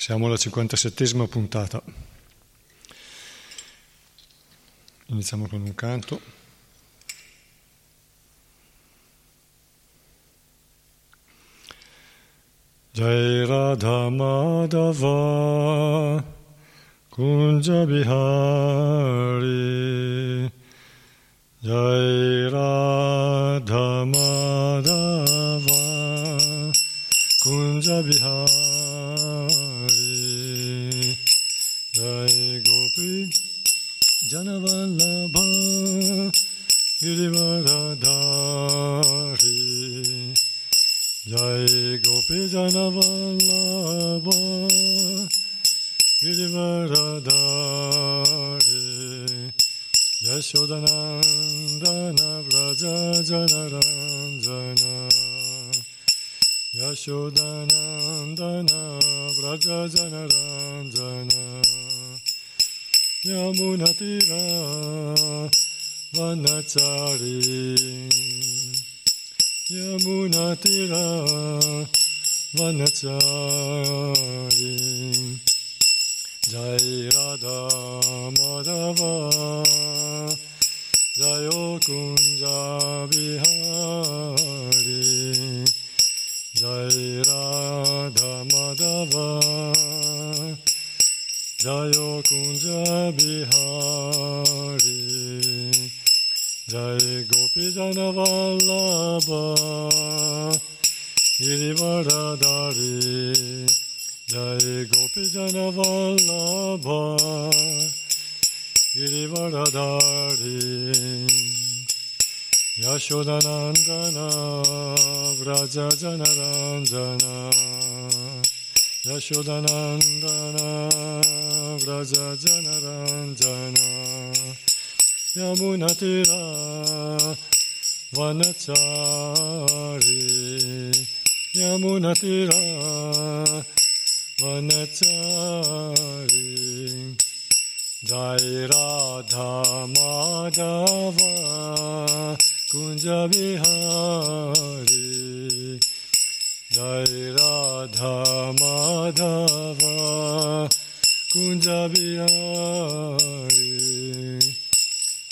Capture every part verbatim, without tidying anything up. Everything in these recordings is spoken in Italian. Siamo alla cinquantasettesima puntata. Iniziamo con un canto. Jai Radha Madhava Kunjabihari Jai Radha Madhava Kunjabihari Jai Gopijana Vallabha Girivaradhari Jai Gopijana Vallabha Girivaradhari Yashodanandana Vraja Jana Ranjana Yashodanandana Vraja Jana Ranjana Yamunatira Vanachari Yamunatira Vanachari Jai Radha Madhava Jayo Kunjabihari Jai Radha Madhava Jayo Kunjabihari Jai Gopijana Vallabha Girivaradhari Jai Gopijana Vallabha Girivaradhari Yashodanandana Vraja Jana Ranjana Yashodanandana Vraja Jana Ranjana Yamunatira Vanachari Yamunatira Vanachari Jai Radha Madhava Kunjabihari Jai Radha Madhava Kunjabihari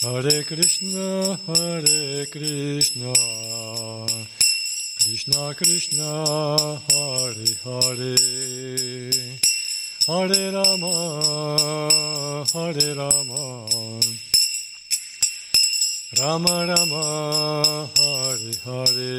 Hare Krishna Hare Krishna Krishna Krishna Hare Hare Hare Rama Hare Rama Rama Rama Hare Hare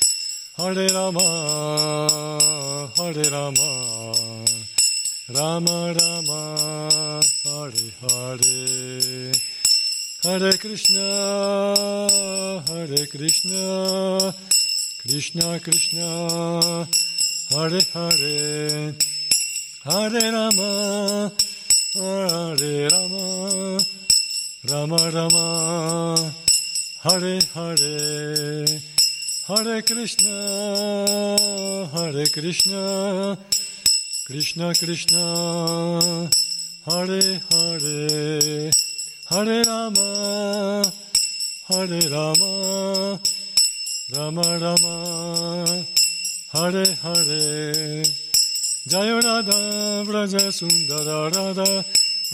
Hare Rama, Hare Rama, Rama Rama, Hare Hare, Hare Krishna, Hare Krishna, Krishna Krishna, Hare Hare, Hare Rama, Hare Rama, Rama Rama, Hare Hare. Hare Krishna, Hare Krishna, Krishna Krishna, Hare Hare, Hare Rama, Hare Rama, Rama Rama, Hare Hare, Jaya Radha, Vraja Sundara Radha,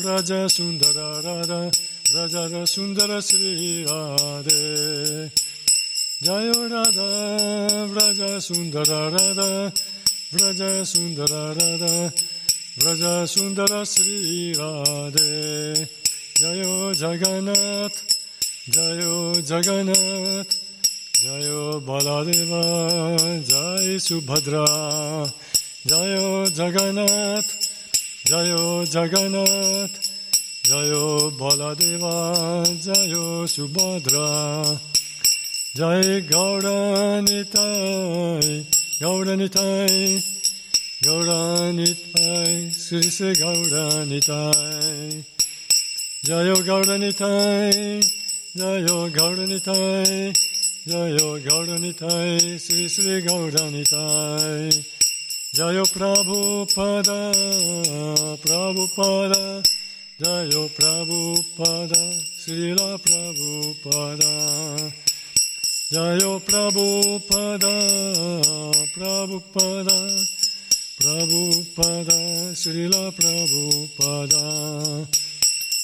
Vraja Sundara Radha, Vraja Sundara Sri Radhe. Jaya Radha, Vraja Sundara Radha, Vraja Sundara Radha, Vraja Sundara Sri Radhe. Jaya Jagannath, Jaya Jagannath, Jaya Baladeva, Jaya Subhadra. Jaya Jagannath, Jaya Jagannath, Jaya Baladeva, Jaya Subhadra. Jai Gauranitai, Gauranitai, Gauranitai, Sri Sri Gauranitai, Jaya Gauranitai, Jaya Gauranitai, Jaya Gauranitai, Sri Sri Gauranitai, Jaya Prabhupada, Prabhupada, Jaya Prabhupada, Srila Prabhupada, Jaya Prabhupada, Prabhupada, Prabhupada, Srila Prabhupada,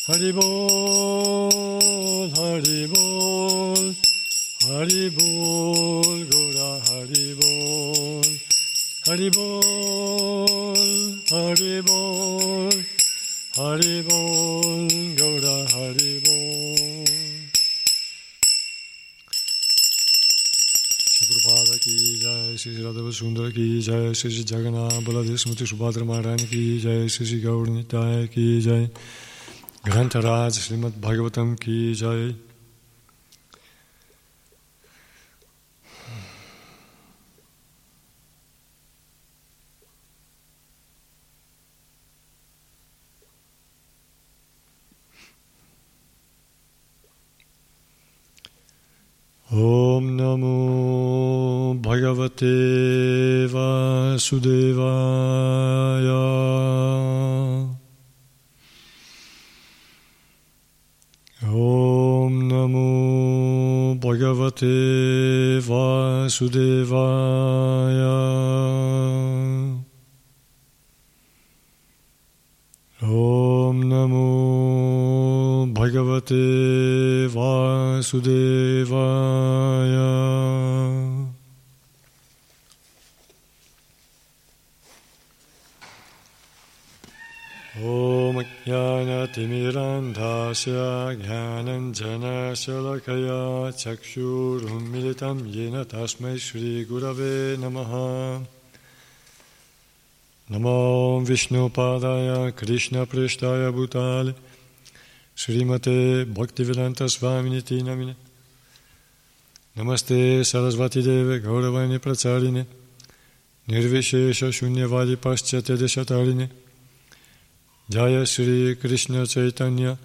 Haribol, Haribol, Haribol, Gora Haribol, Haribol, Haribol, Haribol, Gora Haribol. Prabhupada ki jai, Sri Radha Vasudevaya ki jai, Sri Jagana, Baladeva Smriti Subhadra Maharani ki jai, Sri Gauranitai ki jai, Granth Raj Srimad Bhagavatam ki jai. Om Namo Bhagavate Vasudevaya. Om Namo Bhagavate Vasudevaya. Om Namo Bhagavate Vasudevaya. Om Jnana Timirandasya Jnananjana Shalakaya Chakshurunmilitam Yena Tasmai Sri Gurave Namaha. Namo Vishnu Padaya Krishna Prishtaya Bhutale Srimate Bhaktivedanta Swamini Tinamine Namaste Sarasvati Deve Gauravani Pracharine Nirvishesha Shunyavadi Paschate Deshatarine Jaya Sri Krishna Chaitanya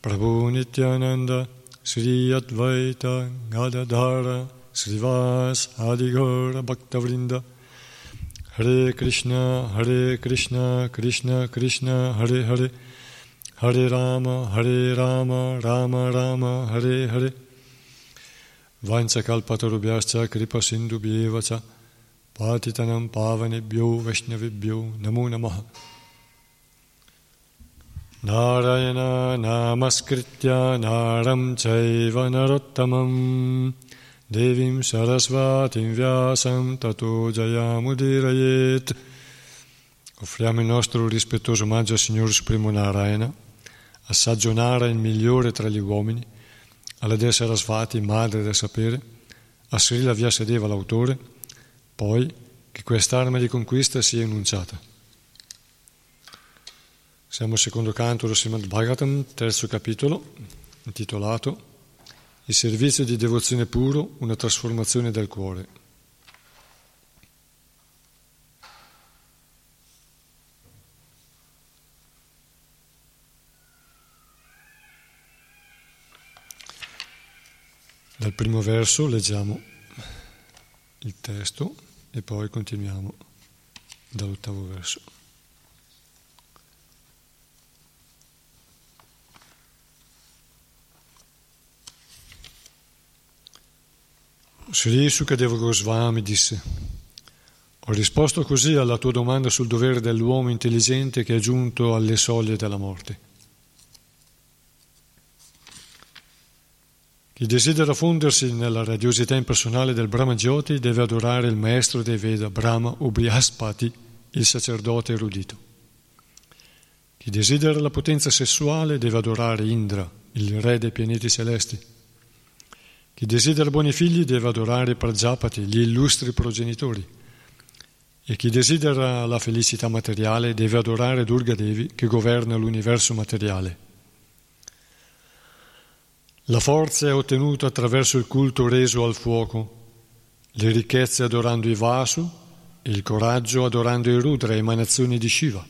Prabhu Nityananda Sri Advaita Gadadhara Srivas Adigora Bhaktavrinda Hare Krishna, Hare Krishna, Krishna Krishna, Hare Hare, Hare Rama, Hare Rama, Rama Rama, Hare Hare. Vanchakalpatarubhyascha kripasindubhyeva ca patitanam pavanebhyo vaishnavebhyo namo namaha. Narayana namaskritya naram chaiva narottamam Devim Sarasvatim Vyasam Tato Jayamudirayet. Offriamo il nostro rispettoso omaggio al Signore Supremo Narayana, a Sajjonara, il migliore tra gli uomini, alla Dea Sarasvati, madre del sapere, a Srila Vyasadeva, l'autore, poi che quest'arma di conquista sia enunciata. Siamo al secondo canto del Srimad Bhagavatam, terzo capitolo, intitolato Il servizio di devozione puro, una trasformazione del cuore. Dal primo verso leggiamo il testo e poi continuiamo dall'ottavo verso. Sri Sukadeva Goswami disse: ho risposto così alla tua domanda sul dovere dell'uomo intelligente che è giunto alle soglie della morte. Chi desidera fondersi nella radiosità impersonale del Brahmajyoti deve adorare il maestro dei Veda, Brahma o Brihaspati, il sacerdote erudito. Chi desidera la potenza sessuale deve adorare Indra, il re dei pianeti celesti. Chi desidera buoni figli deve adorare i Prajapati, gli illustri progenitori, e chi desidera la felicità materiale deve adorare Durga Devi, che governa l'universo materiale. La forza è ottenuta attraverso il culto reso al fuoco, le ricchezze adorando i Vasu il coraggio adorando i Rudra, emanazioni di Shiva.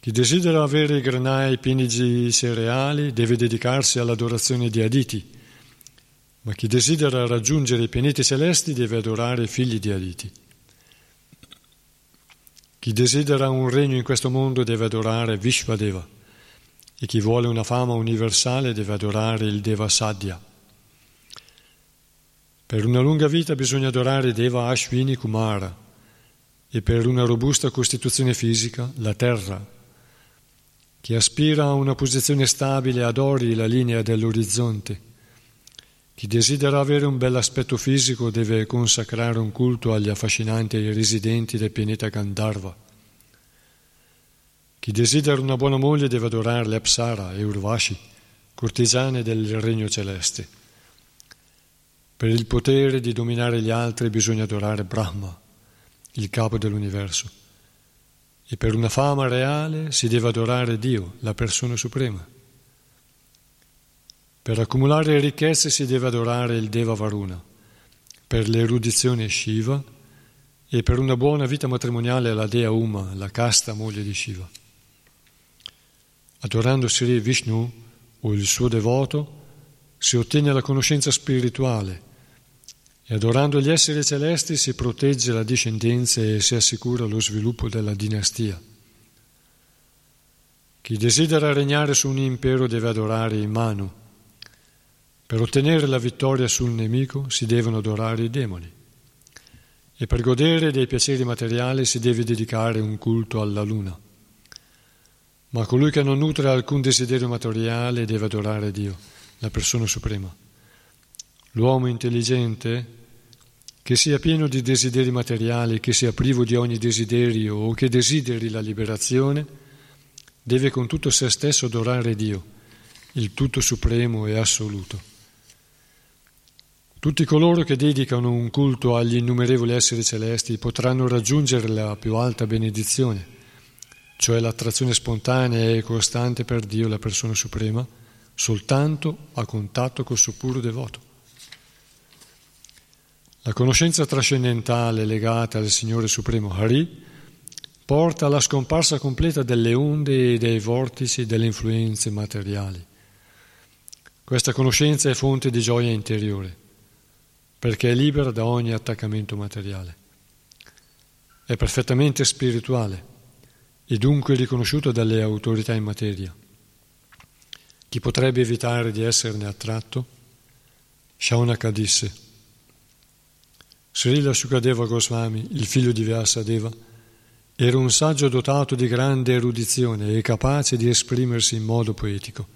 Chi desidera avere granai pieni di cereali deve dedicarsi all'adorazione di Aditi, ma chi desidera raggiungere i pianeti celesti deve adorare i figli di Aditi. Chi desidera un regno in questo mondo deve adorare Vishvadeva e chi vuole una fama universale deve adorare il Deva Sadhya. Per una lunga vita bisogna adorare Deva Ashwini Kumara e per una robusta costituzione fisica la terra. Chi aspira a una posizione stabile adori la linea dell'orizzonte. Chi desidera avere un bel aspetto fisico deve consacrare un culto agli affascinanti residenti del pianeta Gandharva. Chi desidera una buona moglie deve adorare le Apsara e Urvashi, cortigiane del regno celeste. Per il potere di dominare gli altri bisogna adorare Brahma, il capo dell'universo. E per una fama reale si deve adorare Dio, la persona suprema. Per accumulare ricchezze si deve adorare il Deva Varuna, per l'erudizione Shiva e per una buona vita matrimoniale la Dea Uma, la casta moglie di Shiva. Adorando Sri Vishnu o il suo devoto si ottiene la conoscenza spirituale e adorando gli esseri celesti si protegge la discendenza e si assicura lo sviluppo della dinastia. Chi desidera regnare su un impero deve adorare i Manu. Per ottenere la vittoria sul nemico si devono adorare i demoni e per godere dei piaceri materiali si deve dedicare un culto alla luna. Ma colui che non nutre alcun desiderio materiale deve adorare Dio, la persona suprema. L'uomo intelligente, che sia pieno di desideri materiali, che sia privo di ogni desiderio o che desideri la liberazione, deve con tutto se stesso adorare Dio, il tutto supremo e assoluto. Tutti coloro che dedicano un culto agli innumerevoli esseri celesti potranno raggiungere la più alta benedizione, cioè l'attrazione spontanea e costante per Dio, la persona suprema, soltanto a contatto col suo puro devoto. La conoscenza trascendentale legata al Signore Supremo Hari porta alla scomparsa completa delle onde e dei vortici delle influenze materiali. Questa conoscenza è fonte di gioia interiore, perché è libera da ogni attaccamento materiale. È perfettamente spirituale e dunque riconosciuta dalle autorità in materia. Chi potrebbe evitare di esserne attratto? Shaunaka disse: Srila Shukadeva Goswami, il figlio di Vyasadeva, era un saggio dotato di grande erudizione e capace di esprimersi in modo poetico.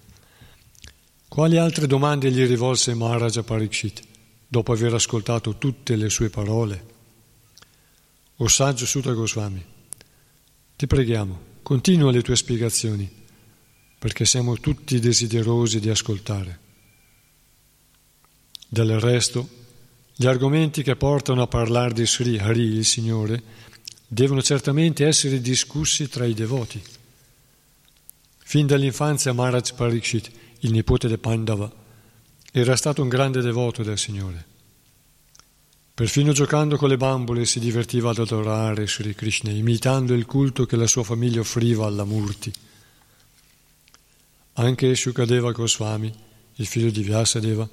Quali altre domande gli rivolse Maharaja Parikshit dopo aver ascoltato tutte le sue parole? O saggio Suta Goswami, ti preghiamo, continua le tue spiegazioni, perché siamo tutti desiderosi di ascoltare. Del resto, gli argomenti che portano a parlare di Sri Hari, il Signore, devono certamente essere discussi tra i devoti. Fin dall'infanzia Maharaj Parikshit, il nipote di Pandava, era stato un grande devoto del Signore. Perfino giocando con le bambole si divertiva ad adorare Sri Krishna, imitando il culto che la sua famiglia offriva alla Murti. Anche Shukadeva Goswami, il figlio di Vyasadeva,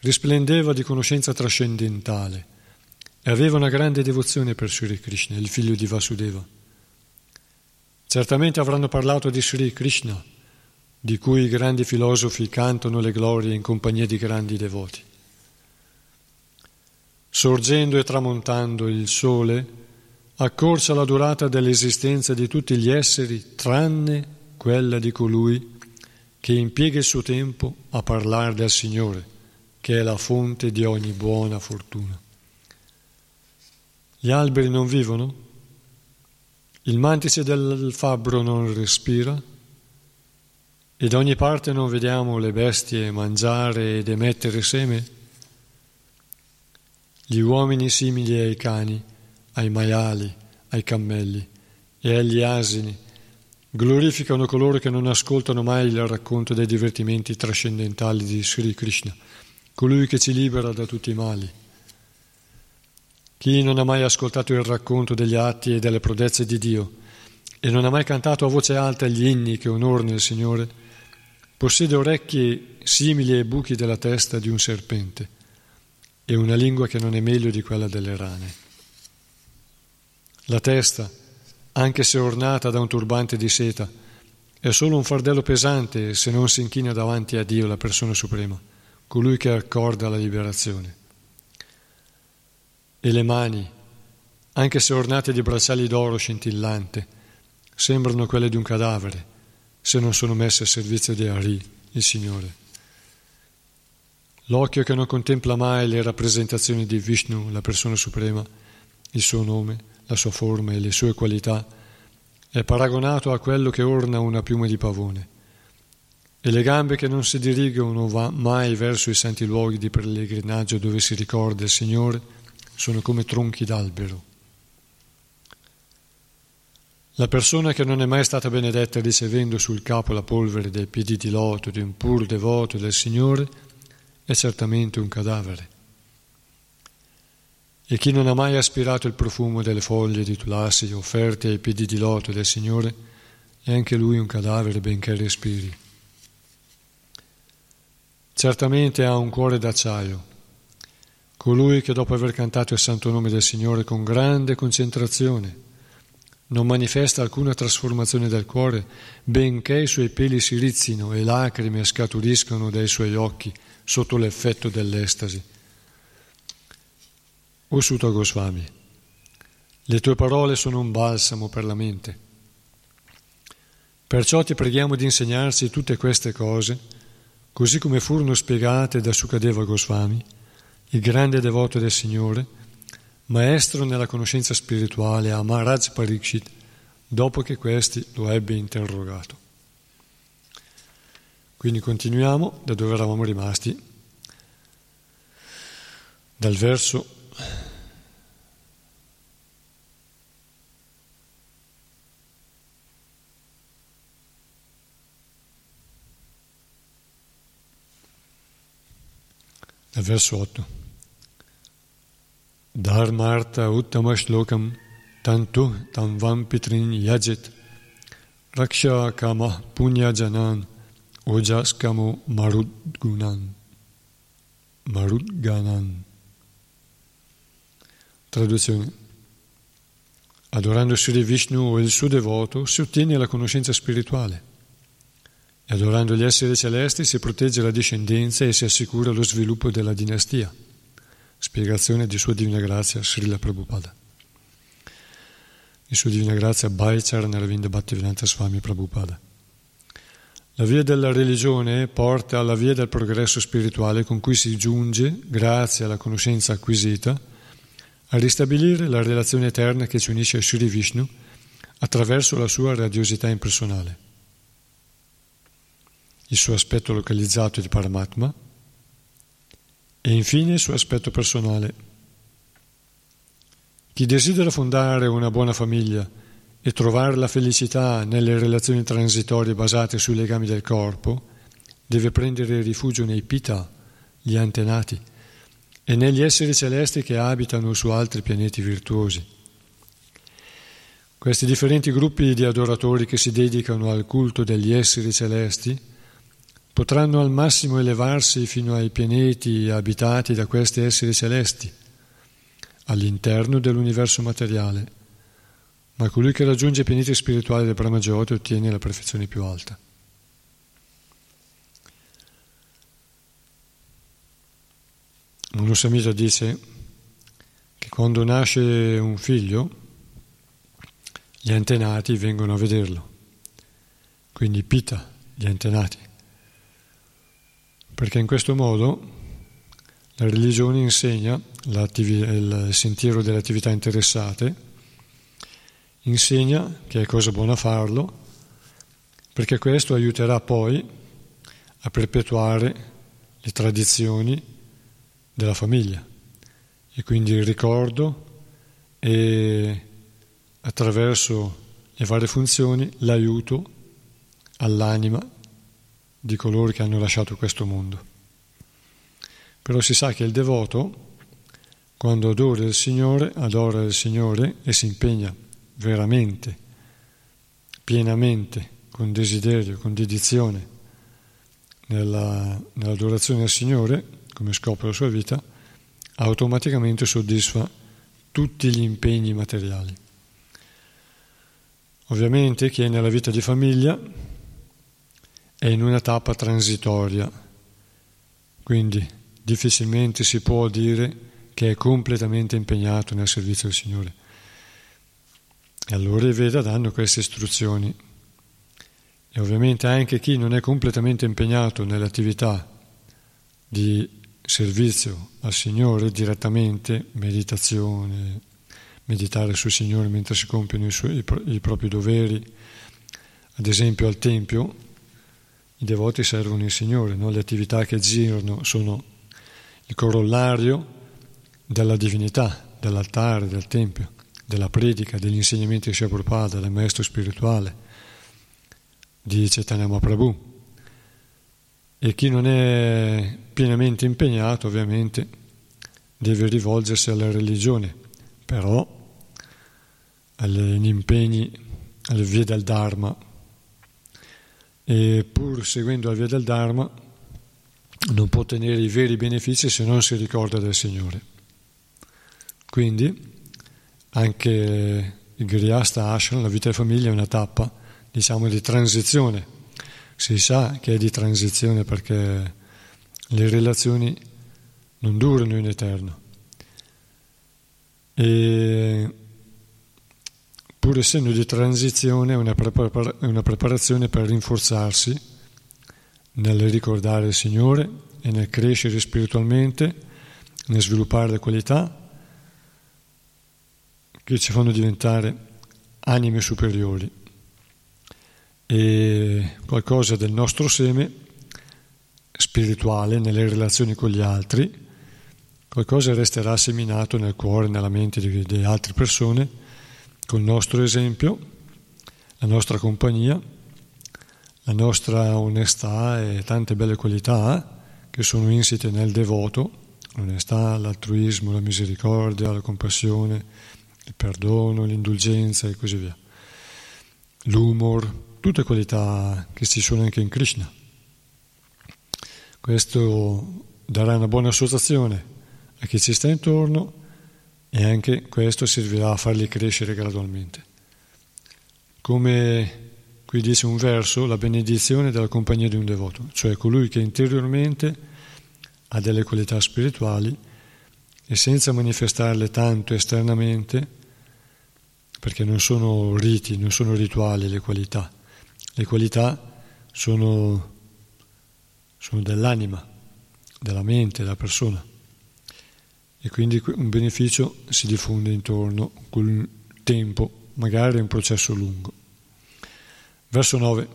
risplendeva di conoscenza trascendentale e aveva una grande devozione per Sri Krishna, il figlio di Vasudeva. Certamente avranno parlato di Sri Krishna, di cui i grandi filosofi cantano le glorie in compagnia di grandi devoti. Sorgendo e tramontando il sole, accorcia la durata dell'esistenza di tutti gli esseri, tranne quella di colui che impiega il suo tempo a parlare del Signore, che è la fonte di ogni buona fortuna. Gli alberi non vivono? Il mantice del fabbro non respira? E da ogni parte non vediamo le bestie mangiare ed emettere seme? Gli uomini simili ai cani, ai maiali, ai cammelli e agli asini glorificano coloro che non ascoltano mai il racconto dei divertimenti trascendentali di Sri Krishna, colui che ci libera da tutti i mali. Chi non ha mai ascoltato il racconto degli atti e delle prodezze di Dio e non ha mai cantato a voce alta gli inni che onorano il Signore, possiede orecchie simili ai buchi della testa di un serpente e una lingua che non è meglio di quella delle rane. La testa, anche se ornata da un turbante di seta, è solo un fardello pesante se non si inchina davanti a Dio, la persona suprema, colui che accorda la liberazione. E le mani, anche se ornate di bracciali d'oro scintillante, sembrano quelle di un cadavere, se non sono messe a servizio di Hari, il Signore. L'occhio che non contempla mai le rappresentazioni di Vishnu, la persona suprema, il suo nome, la sua forma e le sue qualità, è paragonato a quello che orna una piuma di pavone. E le gambe che non si dirigono mai verso i santi luoghi di pellegrinaggio dove si ricorda il Signore, sono come tronchi d'albero. La persona che non è mai stata benedetta ricevendo sul capo la polvere dei piedi di loto di un pur devoto del Signore è certamente un cadavere. E chi non ha mai aspirato il profumo delle foglie di tulasi offerte ai piedi di loto del Signore è anche lui un cadavere benché respiri. Certamente ha un cuore d'acciaio. Colui che dopo aver cantato il santo nome del Signore con grande concentrazione non manifesta alcuna trasformazione del cuore, benché i suoi peli si rizzino e lacrime scaturiscono dai suoi occhi sotto l'effetto dell'estasi. O Suta Goswami, le tue parole sono un balsamo per la mente. Perciò ti preghiamo di insegnarci tutte queste cose, così come furono spiegate da Sukadeva Goswami, il grande devoto del Signore, maestro nella conoscenza spirituale a Maharaj Parikshit, dopo che questi lo ebbe interrogato. Quindi continuiamo da dove eravamo rimasti, dal verso dal verso otto. Dharmartha uttama shlokam tantu tamvam pitrin yajit raksha kama punya janan ojaskamo marudgunan marudganan. Traduzione: adorando Sri Vishnu o il suo devoto si ottiene la conoscenza spirituale e adorando gli esseri celesti si protegge la discendenza e si assicura lo sviluppo della dinastia. Spiegazione di Sua Divina Grazia Srila Prabhupada. Di Sua Divina Grazia Bhai Charanaravinda Bhaktivedanta Swami Prabhupada. La via della religione porta alla via del progresso spirituale con cui si giunge, grazie alla conoscenza acquisita, a ristabilire la relazione eterna che ci unisce a Sri Vishnu attraverso la sua radiosità impersonale, il suo aspetto localizzato di Paramatma, e infine il suo aspetto personale. Chi desidera fondare una buona famiglia e trovare la felicità nelle relazioni transitorie basate sui legami del corpo, deve prendere rifugio nei Pita, gli antenati, e negli esseri celesti che abitano su altri pianeti virtuosi. Questi differenti gruppi di adoratori che si dedicano al culto degli esseri celesti potranno al massimo elevarsi fino ai pianeti abitati da questi esseri celesti, all'interno dell'universo materiale, ma colui che raggiunge i pianeti spirituali del Brahmajyoti ottiene la perfezione più alta. Uno Samhita dice che quando nasce un figlio, gli antenati vengono a vederlo, quindi Pita, gli antenati. Perché in questo modo la religione insegna il sentiero delle attività interessate, insegna che è cosa buona farlo, perché questo aiuterà poi a perpetuare le tradizioni della famiglia e quindi il ricordo e attraverso le varie funzioni l'aiuto all'anima di coloro che hanno lasciato questo mondo. Però si sa che il devoto Quando adora il Signore, adora il Signore e si impegna veramente, pienamente, con desiderio, con dedizione nella, nell'adorazione al Signore, come scopo della sua vita, automaticamente soddisfa tutti gli impegni materiali. Ovviamente chi è nella vita di famiglia è in una tappa transitoria, quindi difficilmente si può dire che è completamente impegnato nel servizio del Signore. E allora i Veda danno queste istruzioni. E ovviamente anche chi non è completamente impegnato nell'attività di servizio al Signore direttamente, meditazione, meditare sul Signore mentre si compiono i, suoi, i, pro, i propri doveri, ad esempio al Tempio, i devoti servono il Signore, no? Le attività che girano sono il corollario della divinità, dell'altare, del Tempio, della predica, degli insegnamenti di Sri Prabhupada, del maestro spirituale, di Chaitanya Mahaprabhu. E chi non è pienamente impegnato, ovviamente, deve rivolgersi alla religione, però agli impegni, alle vie del Dharma. E pur seguendo la via del Dharma, non può ottenere i veri benefici se non si ricorda del Signore. Quindi anche il Grihastha Ashram, la vita di famiglia, è una tappa, diciamo, di transizione. Si sa che è di transizione perché le relazioni non durano in eterno. E pur essendo di transizione è una preparazione per rinforzarsi nel ricordare il Signore e nel crescere spiritualmente, nel sviluppare le qualità che ci fanno diventare anime superiori, e qualcosa del nostro seme spirituale nelle relazioni con gli altri, qualcosa resterà seminato nel cuore, nella mente di, di altre persone, col nostro esempio, la nostra compagnia, la nostra onestà e tante belle qualità che sono insite nel devoto, l'onestà, l'altruismo, la misericordia, la compassione, il perdono, l'indulgenza e così via, l'umor, tutte qualità che ci sono anche in Krishna. Questo darà una buona associazione a chi ci sta intorno e anche questo servirà a farli crescere gradualmente. Come qui dice un verso, la benedizione della compagnia di un devoto, cioè colui che interiormente ha delle qualità spirituali e senza manifestarle tanto esternamente, perché non sono riti, non sono rituali le qualità. Le qualità sono, sono dell'anima, della mente, della persona. E quindi un beneficio si diffonde intorno col tempo, magari è un processo lungo. Verso nove.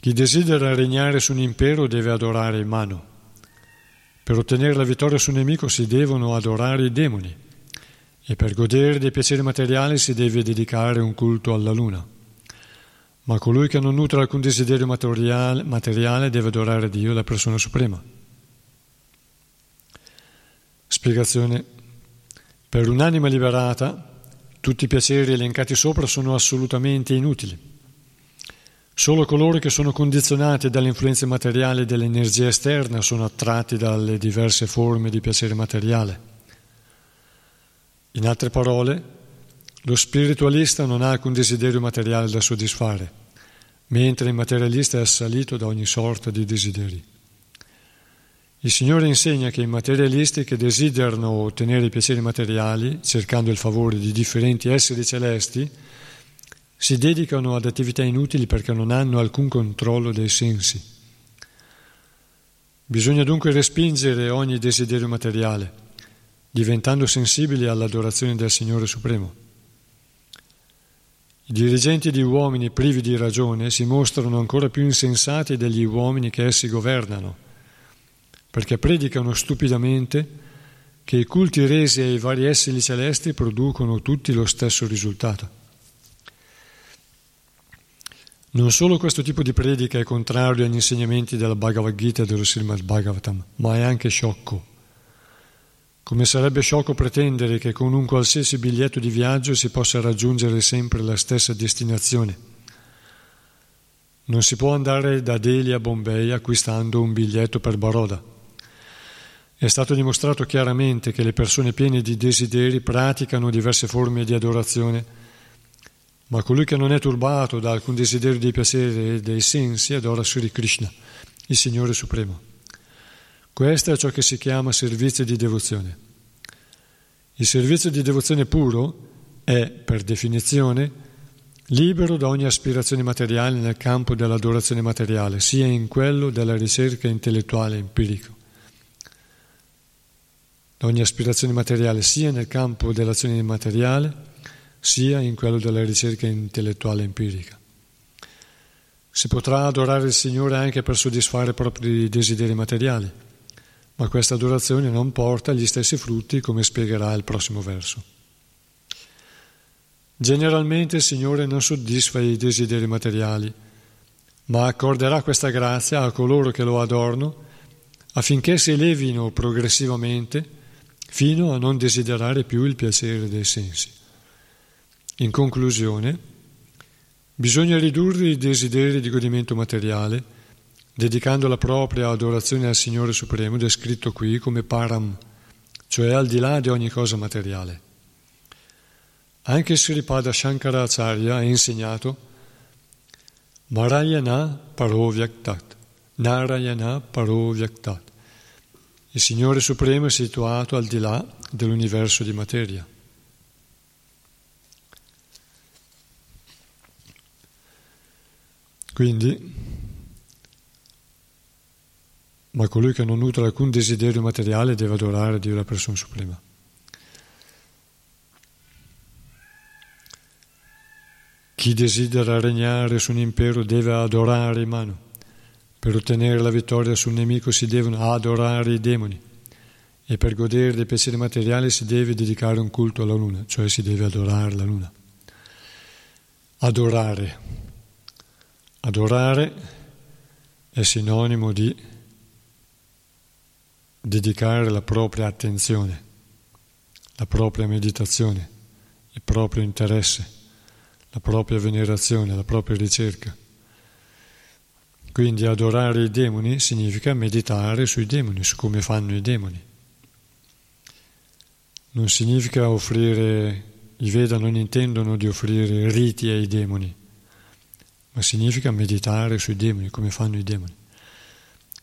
Chi desidera regnare su un impero deve adorare in mano. Per ottenere la vittoria sul nemico si devono adorare i demoni e per godere dei piaceri materiali si deve dedicare un culto alla luna. Ma colui che non nutre alcun desiderio materiale, materiale deve adorare Dio, la persona suprema. Spiegazione. Per un'anima liberata, tutti i piaceri elencati sopra sono assolutamente inutili. Solo coloro che sono condizionati dalle influenze materiali dell'energia esterna sono attratti dalle diverse forme di piacere materiale. In altre parole, lo spiritualista non ha alcun desiderio materiale da soddisfare, mentre il materialista è assalito da ogni sorta di desideri. Il Signore insegna che i materialisti che desiderano ottenere i piaceri materiali, cercando il favore di differenti esseri celesti, si dedicano ad attività inutili perché non hanno alcun controllo dei sensi. Bisogna dunque respingere ogni desiderio materiale, diventando sensibili all'adorazione del Signore Supremo. I dirigenti di uomini privi di ragione si mostrano ancora più insensati degli uomini che essi governano, perché predicano stupidamente che i culti resi ai vari esseri celesti producono tutti lo stesso risultato. Non solo questo tipo di predica è contrario agli insegnamenti della Bhagavad Gita e dello Srimad Bhagavatam, ma è anche sciocco. Come sarebbe sciocco pretendere che con un qualsiasi biglietto di viaggio si possa raggiungere sempre la stessa destinazione. Non si può andare da Delhi a Bombay acquistando un biglietto per Baroda. È stato dimostrato chiaramente che le persone piene di desideri praticano diverse forme di adorazione, ma colui che non è turbato da alcun desiderio dei piaceri e dei sensi adora Sri Krishna, il Signore Supremo. Questo è ciò che si chiama servizio di devozione. Il servizio di devozione puro è, per definizione, libero da ogni aspirazione materiale nel campo dell'adorazione materiale, sia in quello della ricerca intellettuale empirico. Da ogni aspirazione materiale, sia nel campo dell'azione materiale, sia in quello della ricerca intellettuale empirica. Si potrà adorare il Signore anche per soddisfare i propri desideri materiali, ma questa adorazione non porta gli stessi frutti, come spiegherà il prossimo verso. Generalmente il Signore non soddisfa i desideri materiali, ma accorderà questa grazia a coloro che lo adorano affinché si elevino progressivamente fino a non desiderare più il piacere dei sensi. In conclusione, bisogna ridurre i desideri di godimento materiale dedicando la propria adorazione al Signore Supremo, descritto qui come param, cioè al di là di ogni cosa materiale. Anche Sripada Shankaracharya ha insegnato Narayana Parovyaktat, Narayana Parovyaktat. Il Signore Supremo è situato al di là dell'universo di materia. Quindi, ma colui che non nutre alcun desiderio materiale deve adorare Dio, la persona suprema. Chi desidera regnare su un impero deve adorare in mano. Per ottenere la vittoria sul nemico si devono adorare i demoni e per godere dei piaceri materiali si deve dedicare un culto alla luna, cioè si deve adorare la luna. Adorare. Adorare è sinonimo di dedicare la propria attenzione, la propria meditazione, il proprio interesse, la propria venerazione, la propria ricerca. Quindi adorare i demoni significa meditare sui demoni, su come fanno i demoni. Non significa offrire, i Veda non intendono di offrire riti ai demoni, ma significa meditare sui demoni, come fanno i demoni.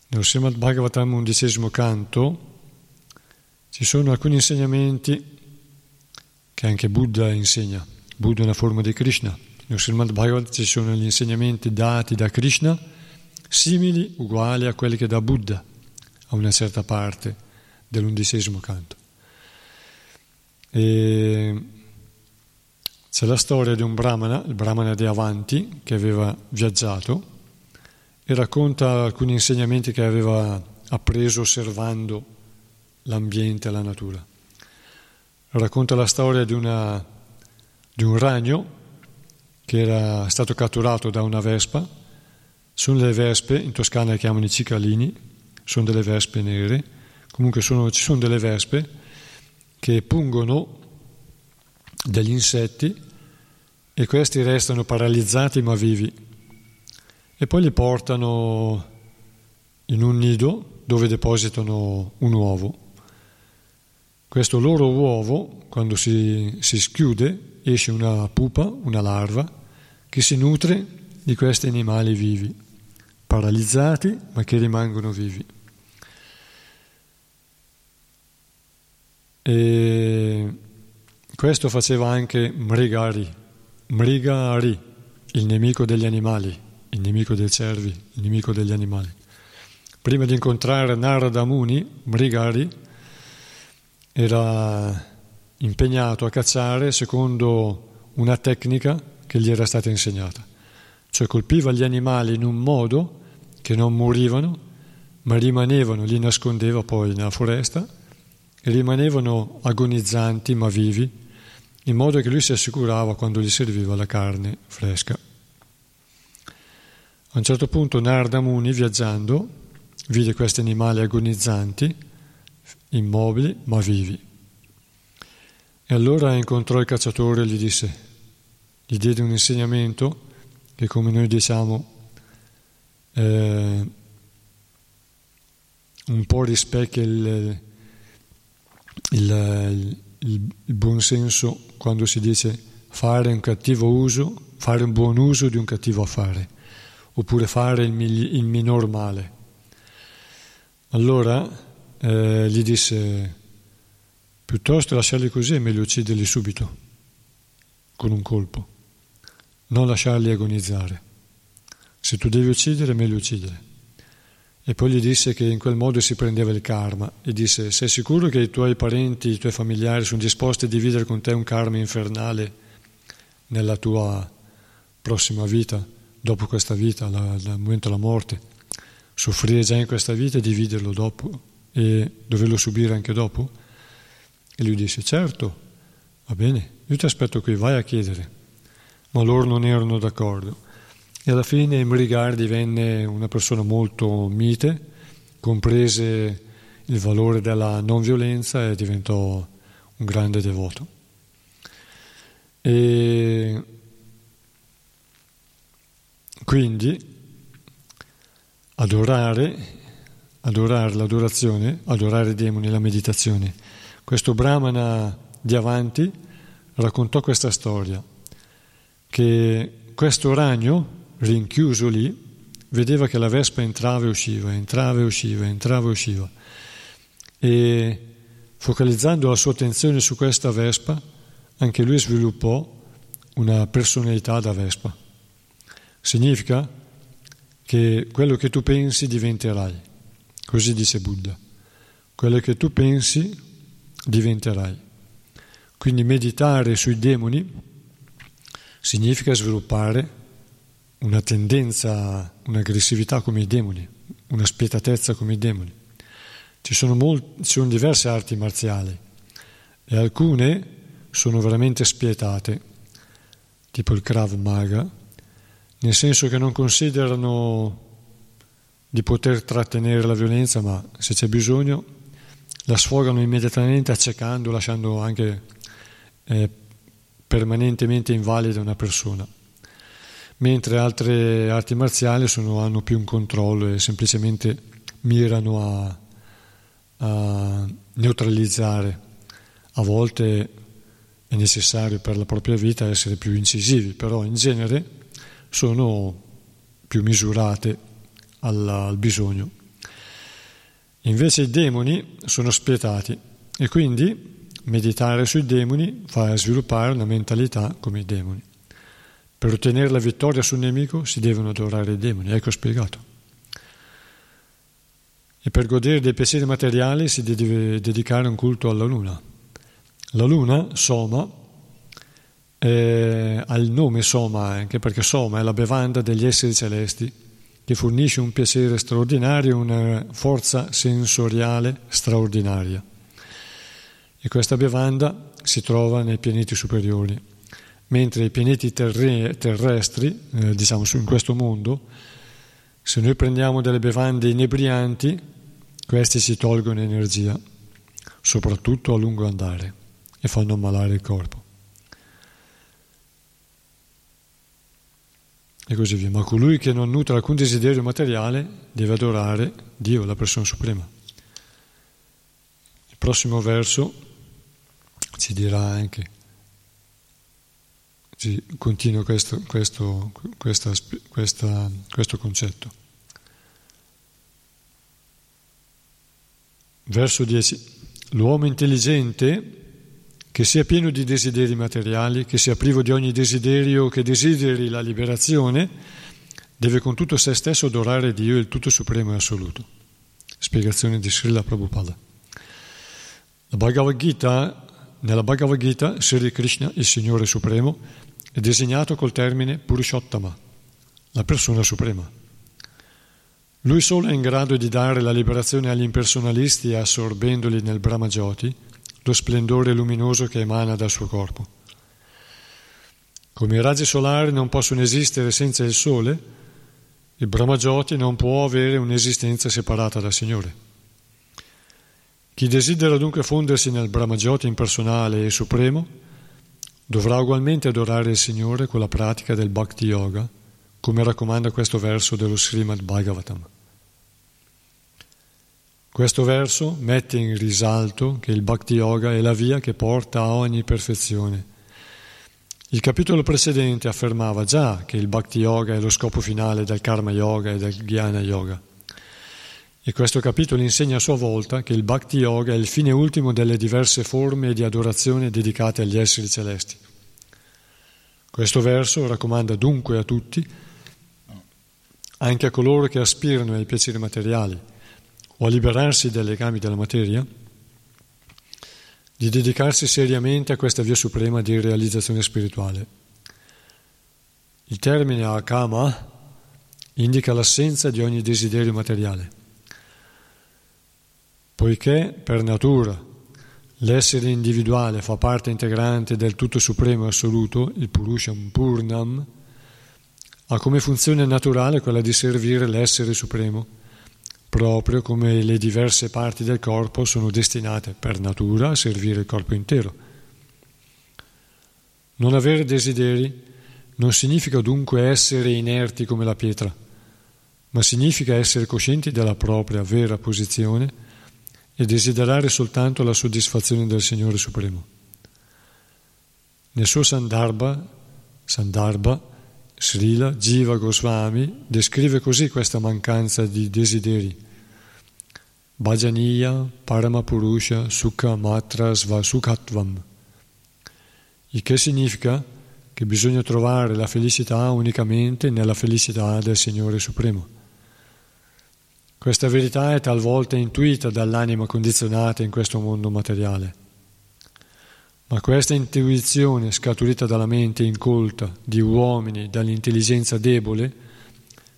Nello Srimad Bhagavatam undicesimo canto ci sono alcuni insegnamenti che anche Buddha insegna. Buddha è una forma di Krishna. Nello Srimad Bhagavatam ci sono gli insegnamenti dati da Krishna, simili, uguali a quelli che dà Buddha a una certa parte dell'undicesimo canto. E c'è la storia di un brahmana, il brahmana di Avanti, che aveva viaggiato e racconta alcuni insegnamenti che aveva appreso osservando l'ambiente e la natura. Racconta la storia di una di un ragno che era stato catturato da una vespa. Sono delle vespe, in Toscana le chiamano i cicalini, sono delle vespe nere, comunque sono, ci sono delle vespe che pungono degli insetti e questi restano paralizzati ma vivi e poi li portano in un nido dove depositano un uovo. Questo loro uovo, quando si, si schiude, esce una pupa, una larva, che si nutre di questi animali vivi, paralizzati ma che rimangono vivi. E questo faceva anche Mrigari, Mrigari, il nemico degli animali, il nemico dei cervi, il nemico degli animali. Prima di incontrare Narada Muni, Mrigari era impegnato a cacciare secondo una tecnica che gli era stata insegnata, cioè colpiva gli animali in un modo che non morivano ma rimanevano, li nascondeva poi nella foresta e rimanevano agonizzanti ma vivi, in modo che lui si assicurava quando gli serviva la carne fresca. A un certo punto Narada Muni, viaggiando, vide questi animali agonizzanti immobili ma vivi. E allora incontrò il cacciatore e gli disse, gli diede un insegnamento che, come noi diciamo, eh, un po' rispecchia il, il, il, il buon senso quando si dice fare un cattivo uso, fare un buon uso di un cattivo affare, oppure fare il, il minor male. Allora eh, gli disse, piuttosto lasciarli così è meglio ucciderli subito, con un colpo, non lasciarli agonizzare. Se tu devi uccidere, è meglio uccidere. E poi gli disse che in quel modo si prendeva il karma e disse, sei sicuro che i tuoi parenti, i tuoi familiari sono disposti a dividere con te un karma infernale nella tua prossima vita, dopo questa vita, dal momento della morte? Soffrire già in questa vita e dividerlo dopo e doverlo subire anche dopo? E lui disse, certo, va bene, io ti aspetto qui, vai a chiedere. Ma loro non erano d'accordo. E alla fine Mrigar divenne una persona molto mite, comprese il valore della non violenza e diventò un grande devoto. E quindi adorare, adorare l'adorazione, adorare i demoni, la meditazione. Questo brahmana di avanti raccontò questa storia, che questo ragno, rinchiuso lì, vedeva che la vespa entrava e usciva, entrava e usciva, entrava e usciva. E focalizzando la sua attenzione su questa vespa, anche lui sviluppò una personalità da vespa. Significa che quello che tu pensi diventerai. Così dice Buddha. Quello che tu pensi diventerai. Quindi meditare sui demoni significa sviluppare una tendenza, un'aggressività come i demoni, una spietatezza come i demoni. Ci sono, molt- ci sono diverse arti marziali e alcune sono veramente spietate, tipo il Krav Maga, nel senso che non considerano di poter trattenere la violenza, ma se c'è bisogno la sfogano immediatamente, accecando, lasciando anche eh, permanentemente invalida una persona. Mentre altre arti marziali sono, hanno più un controllo e semplicemente mirano a, a neutralizzare. A volte è necessario per la propria vita essere più incisivi, però in genere sono più misurate alla, al bisogno. Invece i demoni sono spietati e quindi meditare sui demoni fa sviluppare una mentalità come i demoni. Per ottenere la vittoria sul nemico si devono adorare i demoni, ecco spiegato. E per godere dei piaceri materiali si deve dedicare un culto alla luna. La luna, Soma, è, ha il nome Soma anche perché Soma è la bevanda degli esseri celesti, che fornisce un piacere straordinario, una forza sensoriale straordinaria. E questa bevanda si trova nei pianeti superiori, mentre i pianeti terre- terrestri, eh, diciamo in questo mondo, se noi prendiamo delle bevande inebrianti, questi si tolgono energia, soprattutto a lungo andare, e fanno ammalare il corpo. E così via. Ma colui che non nutre alcun desiderio materiale deve adorare Dio, la persona suprema. Il prossimo verso ci dirà anche, ci continua questo, questo, questa, questa, questo concetto. Verso dieci. L'uomo intelligente, che sia pieno di desideri materiali, che sia privo di ogni desiderio, che desideri la liberazione, deve con tutto se stesso adorare Dio, il tutto supremo e assoluto. Spiegazione di Srila Prabhupada. La Bhagavad Gita, nella Bhagavad Gita, Sri Krishna, il Signore Supremo, è designato col termine Purushottama, la persona suprema. Lui solo è in grado di dare la liberazione agli impersonalisti, assorbendoli nel Brahmajyoti, lo splendore luminoso che emana dal suo corpo. Come i raggi solari non possono esistere senza il sole, il Brahmajyoti non può avere un'esistenza separata dal Signore. Chi desidera dunque fondersi nel Brahmajyoti impersonale e supremo dovrà ugualmente adorare il Signore con la pratica del Bhakti Yoga, come raccomanda questo verso dello Srimad Bhagavatam. Questo verso mette in risalto che il Bhakti Yoga è la via che porta a ogni perfezione. Il capitolo precedente affermava già che il Bhakti Yoga è lo scopo finale del Karma Yoga e del Jnana Yoga. E questo capitolo insegna a sua volta che il Bhakti Yoga è il fine ultimo delle diverse forme di adorazione dedicate agli esseri celesti. Questo verso raccomanda dunque a tutti, anche a coloro che aspirano ai piaceri materiali o a liberarsi dai legami della materia, di dedicarsi seriamente a questa via suprema di realizzazione spirituale. Il termine akama indica l'assenza di ogni desiderio materiale, poiché per natura l'essere individuale fa parte integrante del tutto supremo e assoluto, il Purusham Purnam ha come funzione naturale quella di servire l'essere supremo, proprio come le diverse parti del corpo sono destinate per natura a servire il corpo intero. Non avere desideri non significa dunque essere inerti come la pietra, ma significa essere coscienti della propria vera posizione e desiderare soltanto la soddisfazione del Signore Supremo. Nel suo Sandarbha, Sandarbha, Srila Jiva Goswami descrive così questa mancanza di desideri: Bhajaniya Paramapurusha Sukha Matra Svasukhatvam, il che significa che bisogna trovare la felicità unicamente nella felicità del Signore Supremo. Questa verità è talvolta intuita dall'anima condizionata in questo mondo materiale, ma questa intuizione scaturita dalla mente incolta di uomini dall'intelligenza debole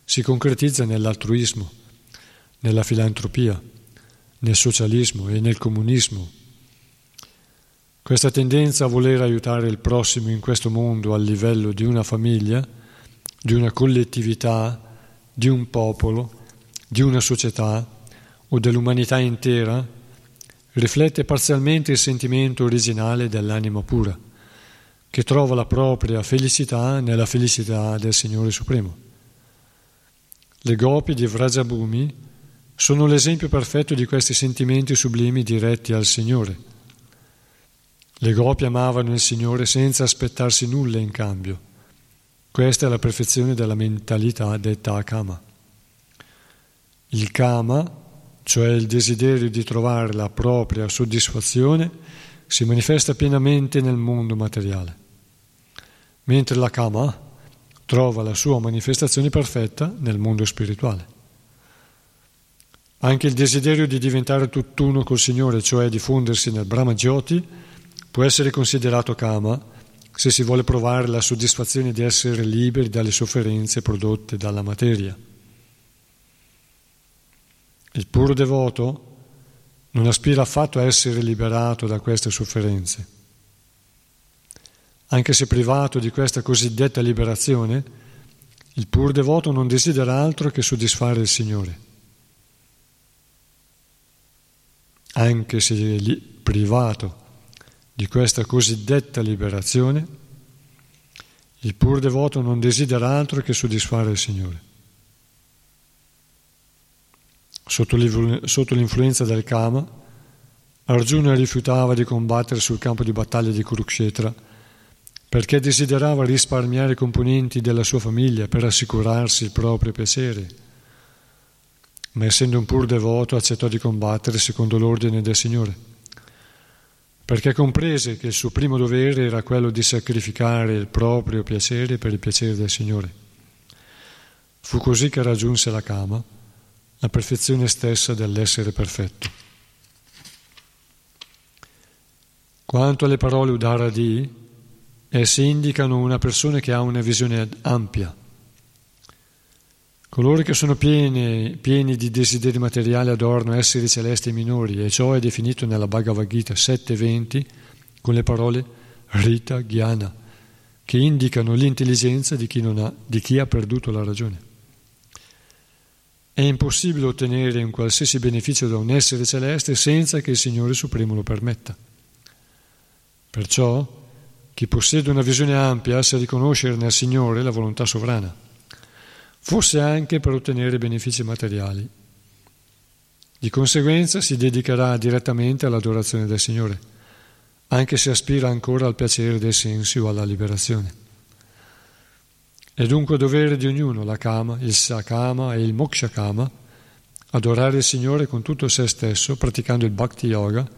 si concretizza nell'altruismo, nella filantropia, nel socialismo e nel comunismo. Questa tendenza a voler aiutare il prossimo in questo mondo a livello di una famiglia, di una collettività, di un popolo, di una società o dell'umanità intera riflette parzialmente il sentimento originale dell'anima pura, che trova la propria felicità nella felicità del Signore Supremo. Le gopi di Vrajabhumi sono l'esempio perfetto di questi sentimenti sublimi diretti al Signore. Le gopi amavano il Signore senza aspettarsi nulla in cambio. Questa è la perfezione della mentalità detta akama. Il kama, cioè il desiderio di trovare la propria soddisfazione, si manifesta pienamente nel mondo materiale, mentre la kama trova la sua manifestazione perfetta nel mondo spirituale. Anche il desiderio di diventare tutt'uno col Signore, cioè di fondersi nel Brahmajyoti, può essere considerato kama se si vuole provare la soddisfazione di essere liberi dalle sofferenze prodotte dalla materia. Il puro devoto non aspira affatto a essere liberato da queste sofferenze. Anche se privato di questa cosiddetta liberazione, il puro devoto non desidera altro che soddisfare il Signore. Anche se privato di questa cosiddetta liberazione, il puro devoto non desidera altro che soddisfare il Signore. Sotto l'influenza del Kama, Arjuna rifiutava di combattere sul campo di battaglia di Kurukshetra perché desiderava risparmiare i componenti della sua famiglia per assicurarsi il proprio piacere. Ma essendo un pur devoto accettò di combattere secondo l'ordine del Signore, perché comprese che il suo primo dovere era quello di sacrificare il proprio piacere per il piacere del Signore. Fu così che raggiunse la Kama, la perfezione stessa dell'essere perfetto. Quanto alle parole Udharadi, esse indicano una persona che ha una visione ampia. Coloro che sono pieni, pieni di desideri materiali adorano esseri celesti minori, e ciò è definito nella Bhagavad Gita sette venti con le parole Rita Jnana, che indicano l'intelligenza di chi, non ha, di chi ha perduto la ragione. È impossibile ottenere un qualsiasi beneficio da un essere celeste senza che il Signore Supremo lo permetta. Perciò, chi possiede una visione ampia sa riconoscere nel Signore la volontà sovrana, forse anche per ottenere benefici materiali. Di conseguenza si dedicherà direttamente all'adorazione del Signore, anche se aspira ancora al piacere dei sensi o alla liberazione. È dunque dovere di ognuno la kama, il sakama e il mokshakama, adorare il Signore con tutto se stesso, praticando il bhakti yoga,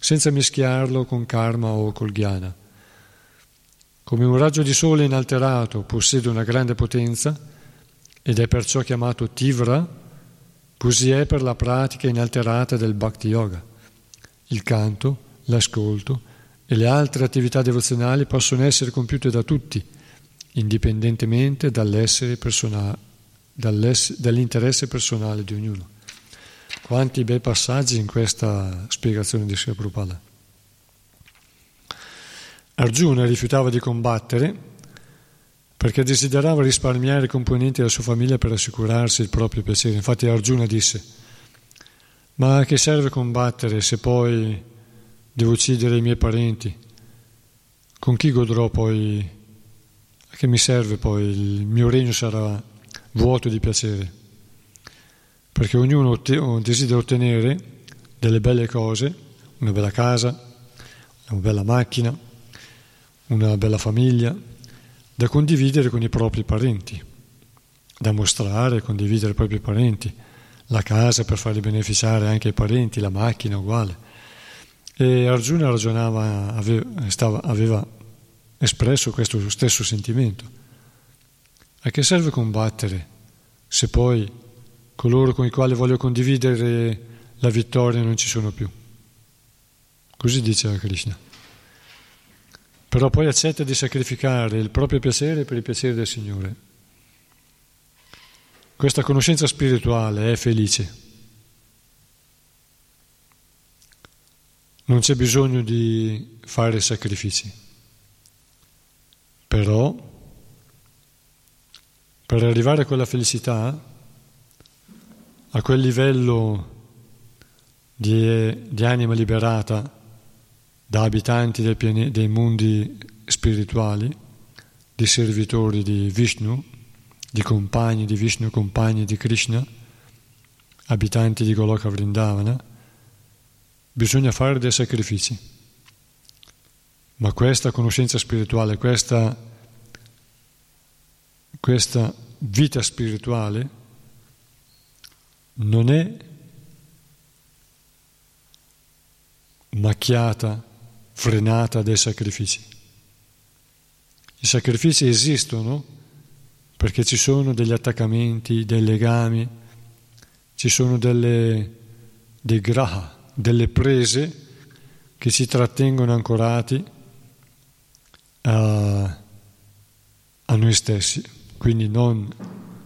senza mischiarlo con karma o col jnana. Come un raggio di sole inalterato possiede una grande potenza ed è perciò chiamato tivra, così è per la pratica inalterata del bhakti yoga. Il canto, l'ascolto e le altre attività devozionali possono essere compiute da tutti, indipendentemente dall'essere personale, dall'ess- dall'interesse personale di ognuno. Quanti bei passaggi in questa spiegazione di Srila Prabhupada. Arjuna rifiutava di combattere perché desiderava risparmiare i componenti della sua famiglia per assicurarsi il proprio piacere. Infatti Arjuna disse: ma a che serve combattere se poi devo uccidere i miei parenti? Con chi godrò poi? Che mi serve poi? Il mio regno sarà vuoto di piacere, perché ognuno otte- desidera ottenere delle belle cose, una bella casa, una bella macchina, una bella famiglia, da condividere con i propri parenti, da mostrare e condividere i propri parenti, la casa per farli beneficiare anche i parenti, la macchina uguale. E Arjuna ragionava, aveva, stava, aveva espresso questo stesso sentimento. A che serve combattere se poi coloro con i quali voglio condividere la vittoria non ci sono più? Così dice Krishna. Però poi accetta di sacrificare il proprio piacere per il piacere del Signore. Questa conoscenza spirituale è felice. Non c'è bisogno di fare sacrifici. Però, per arrivare a quella felicità, a quel livello di, di anima liberata da abitanti dei, pianeti, dei mondi spirituali, di servitori di Vishnu, di compagni di Vishnu, compagni di Krishna, abitanti di Goloka Vrindavana, bisogna fare dei sacrifici. Ma questa conoscenza spirituale, questa, questa vita spirituale non è macchiata, frenata dai sacrifici. I sacrifici esistono perché ci sono degli attaccamenti, dei legami, ci sono delle, dei graha, delle prese che ci trattengono ancorati a noi stessi, quindi non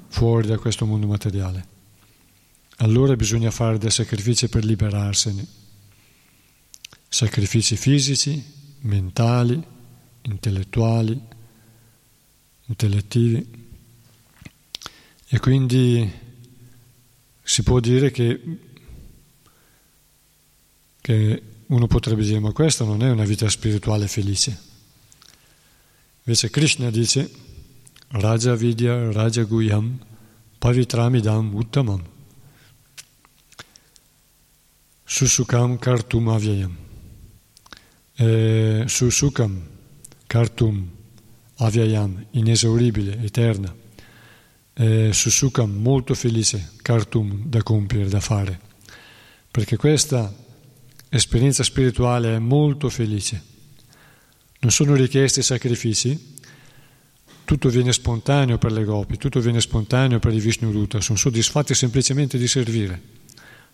fuori da questo mondo materiale. Allora bisogna fare dei sacrifici per liberarsene, sacrifici fisici, mentali, intellettuali, intellettivi, e quindi si può dire che, che uno potrebbe dire: ma questa non è una vita spirituale felice. Invece Krishna dice: Raja Vidya Raja Guyam Pavitramidam Uttamam Susukam Kartum Avyayam. E Susukam Kartum Avyayam, inesauribile, eterna. E Susukam, molto felice, Kartum, da compiere, da fare. Perché questa esperienza spirituale è molto felice. Non sono richiesti sacrifici, tutto viene spontaneo per le gopi, tutto viene spontaneo per i Vishnuduta, sono soddisfatti semplicemente di servire,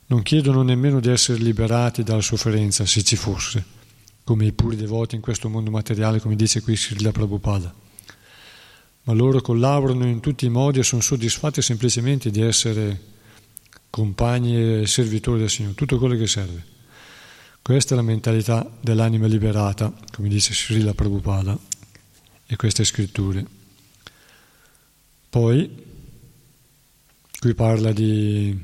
non chiedono nemmeno di essere liberati dalla sofferenza, se ci fosse, come i puri devoti in questo mondo materiale, come dice qui Srila Prabhupada. Ma loro collaborano in tutti i modi e sono soddisfatti semplicemente di essere compagni e servitori del Signore, tutto quello che serve. Questa è la mentalità dell'anima liberata, come dice Srila Prabhupada e queste scritture. Poi Qui parla di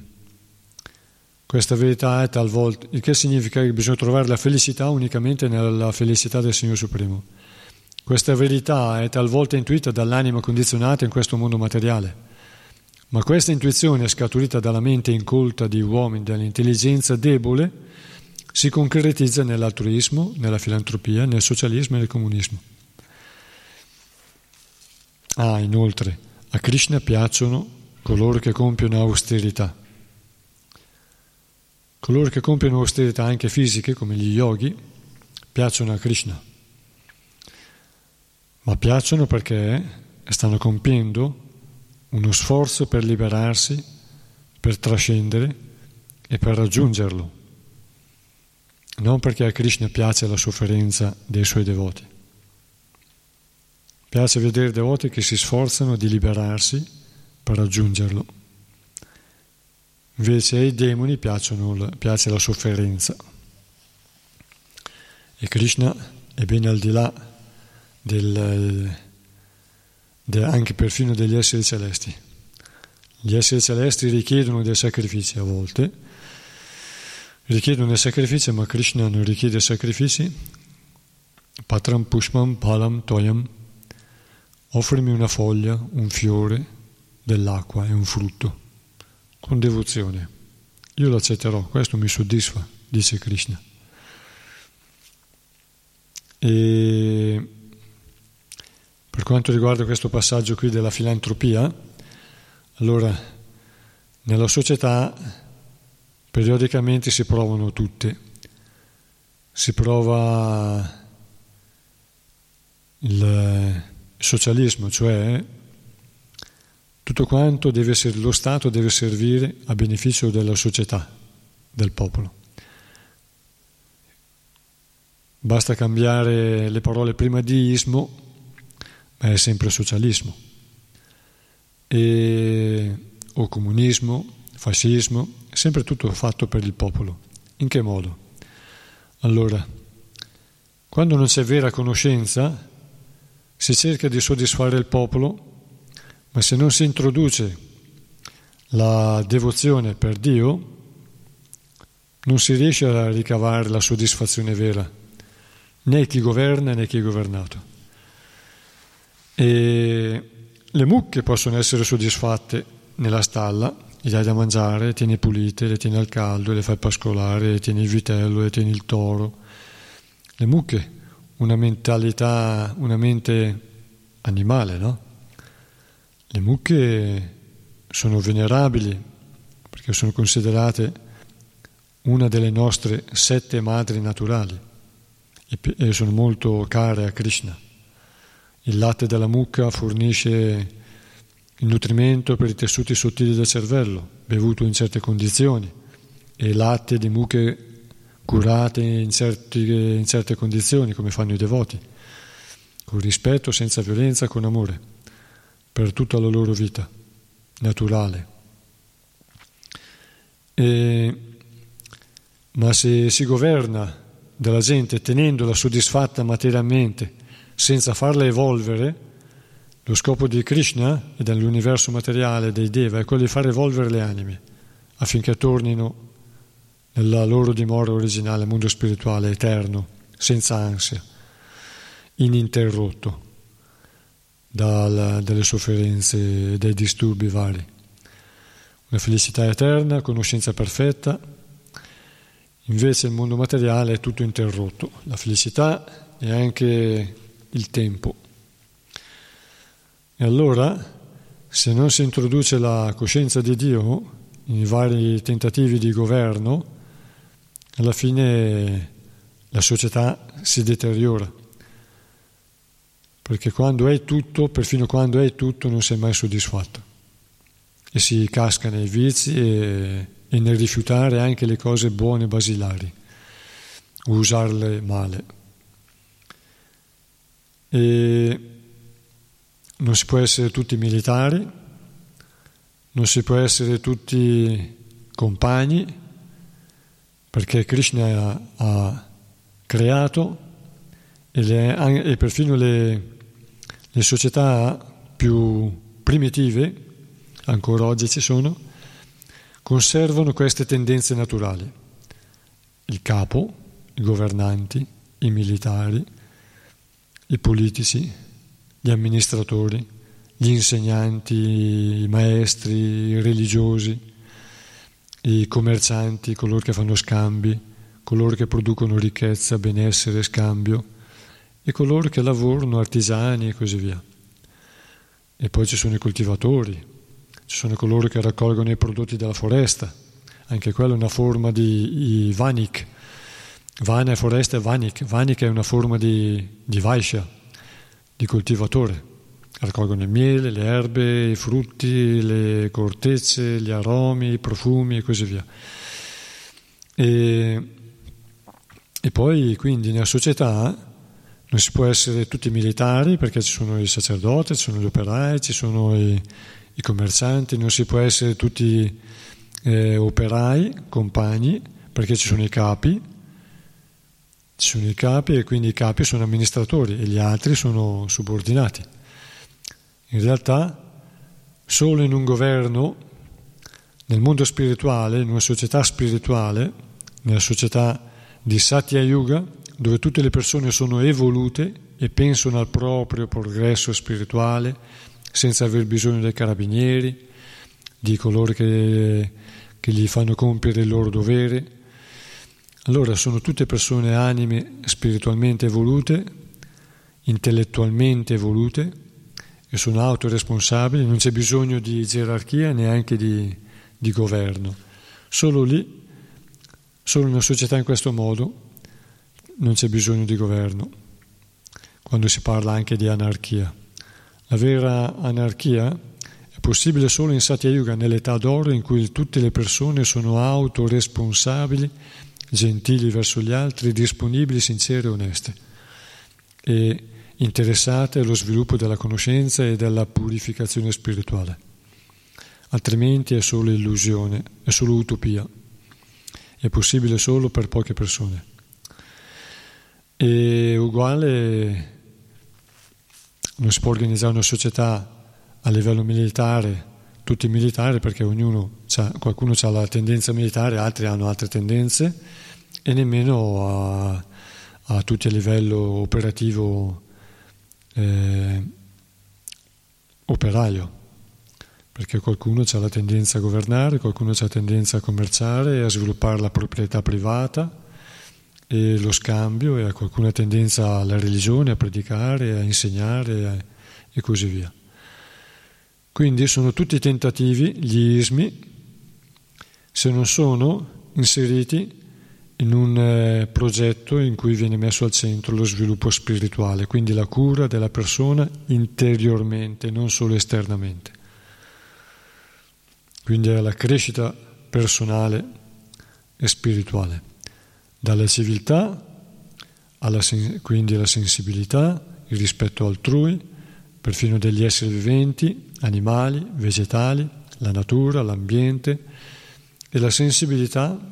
questa verità è talvolta, il che significa che bisogna trovare la felicità unicamente nella felicità del Signore Supremo. Questa verità è talvolta intuita dall'anima condizionata in questo mondo materiale, ma questa intuizione scaturita dalla mente incolta di uomini, dall'intelligenza debole, si concretizza nell'altruismo, nella filantropia, nel socialismo e nel comunismo. Ah, inoltre, a Krishna piacciono coloro che compiono austerità. Coloro che compiono austerità anche fisiche, come gli yogi, piacciono a Krishna, ma piacciono perché stanno compiendo uno sforzo per liberarsi, per trascendere e per raggiungerlo, non perché a Krishna piace la sofferenza dei suoi devoti. Piace vedere devoti che si sforzano di liberarsi per raggiungerlo. Invece ai demoni piacciono, piace la sofferenza, e Krishna è ben al di là del anche perfino degli esseri celesti. Gli esseri celesti richiedono dei sacrifici a volte, richiedono dei sacrifici, ma Krishna non richiede sacrifici. Patram pushpam palam toyam, offrimi una foglia, un fiore, dell'acqua e un frutto, con devozione. Io l'accetterò, questo mi soddisfa, dice Krishna. E per quanto riguarda questo passaggio qui della filantropia, allora nella società periodicamente si provano tutte. Si prova il socialismo, cioè tutto quanto deve essere, lo Stato deve servire a beneficio della società, del popolo. Basta cambiare le parole prima di ismo, è sempre socialismo, e, o comunismo, fascismo, sempre tutto fatto per il popolo. In che modo? Allora, quando non c'è vera conoscenza, si cerca di soddisfare il popolo, ma se non si introduce la devozione per Dio, non si riesce a ricavare la soddisfazione vera, né chi governa né chi è governato. E le mucche possono essere soddisfatte nella stalla, gli dai da mangiare, le tieni pulite, le tieni al caldo, le fai pascolare, le tieni il vitello, le tieni il toro. Le mucche, una mentalità, una mente animale, no? Le mucche sono venerabili perché sono considerate una delle nostre sette madri naturali e sono molto care a Krishna. Il latte della mucca fornisce il nutrimento per i tessuti sottili del cervello, bevuto in certe condizioni, e latte di mucche curate in, certi, in certe condizioni, come fanno i devoti, con rispetto, senza violenza, con amore, per tutta la loro vita naturale. E, ma se si governa della gente tenendola soddisfatta materialmente, senza farla evolvere, lo scopo di Krishna e dell'universo materiale dei Deva è quello di far evolvere le anime affinché tornino nella loro dimora originale, mondo spirituale eterno, senza ansia, ininterrotto dalla, dalle sofferenze e dai disturbi vari. Una felicità eterna, conoscenza perfetta. Invece il mondo materiale è tutto interrotto. La felicità è anche il tempo. E allora, se non si introduce la coscienza di Dio in vari tentativi di governo, alla fine la società si deteriora, perché quando hai tutto, perfino quando hai tutto, non sei mai soddisfatto e si casca nei vizi e, e nel rifiutare anche le cose buone basilari, usarle male. E non si può essere tutti militari, non si può essere tutti compagni, perché Krishna ha creato e, le, e perfino le, le società più primitive ancora oggi ci sono, conservano queste tendenze naturali. Il capo, i governanti, i militari, i politici, gli amministratori, gli insegnanti, i maestri, i religiosi, i commercianti, coloro che fanno scambi, coloro che producono ricchezza, benessere, scambio, e coloro che lavorano, artigiani e così via. E poi ci sono i coltivatori, ci sono coloro che raccolgono i prodotti della foresta, anche quella è una forma di vanik. Vana è foresta e vanik. Vanik è una forma di, di vaishya, di coltivatore. Raccolgono il miele, le erbe, i frutti, le cortecce, gli aromi, i profumi e così via. E, e poi quindi nella società non si può essere tutti militari, perché ci sono i sacerdoti, ci sono gli operai, ci sono i, i commercianti, non si può essere tutti eh, operai, compagni, perché ci sono i capi, ci sono i capi e quindi i capi sono amministratori e gli altri sono subordinati. In realtà solo in un governo, nel mondo spirituale, in una società spirituale, nella società di Satya Yuga, dove tutte le persone sono evolute e pensano al proprio progresso spirituale senza aver bisogno dei carabinieri, di coloro che, che gli fanno compiere il loro dovere, allora sono tutte persone anime spiritualmente evolute, intellettualmente evolute, e sono autoresponsabili, non c'è bisogno di gerarchia neanche di, di governo. Solo lì, solo in una società in questo modo, non c'è bisogno di governo, quando si parla anche di anarchia. La vera anarchia è possibile solo in Satya Yuga, nell'età d'oro in cui tutte le persone sono autoresponsabili, gentili verso gli altri, disponibili, sincere e oneste, e interessate allo sviluppo della conoscenza e della purificazione spirituale. Altrimenti è solo illusione, è solo utopia. È possibile solo per poche persone. E uguale non si può organizzare una società a livello militare, tutti militari, perché ognuno c'ha, qualcuno ha la tendenza militare, altri hanno altre tendenze, e nemmeno a, a tutti a livello operativo Eh, operaio, perché qualcuno ha la tendenza a governare, qualcuno ha la tendenza a commerciare, a sviluppare la proprietà privata e lo scambio, e a qualcuno ha tendenza alla religione, a predicare, a insegnare a, e così via. Quindi sono tutti tentativi, gli ismi, se non sono inseriti in un eh, progetto in cui viene messo al centro lo sviluppo spirituale, quindi la cura della persona interiormente, non solo esternamente. Quindi è la crescita personale e spirituale, dalla civiltà, alla sen- quindi la sensibilità, il rispetto altrui, perfino degli esseri viventi, animali, vegetali, la natura, l'ambiente, e la sensibilità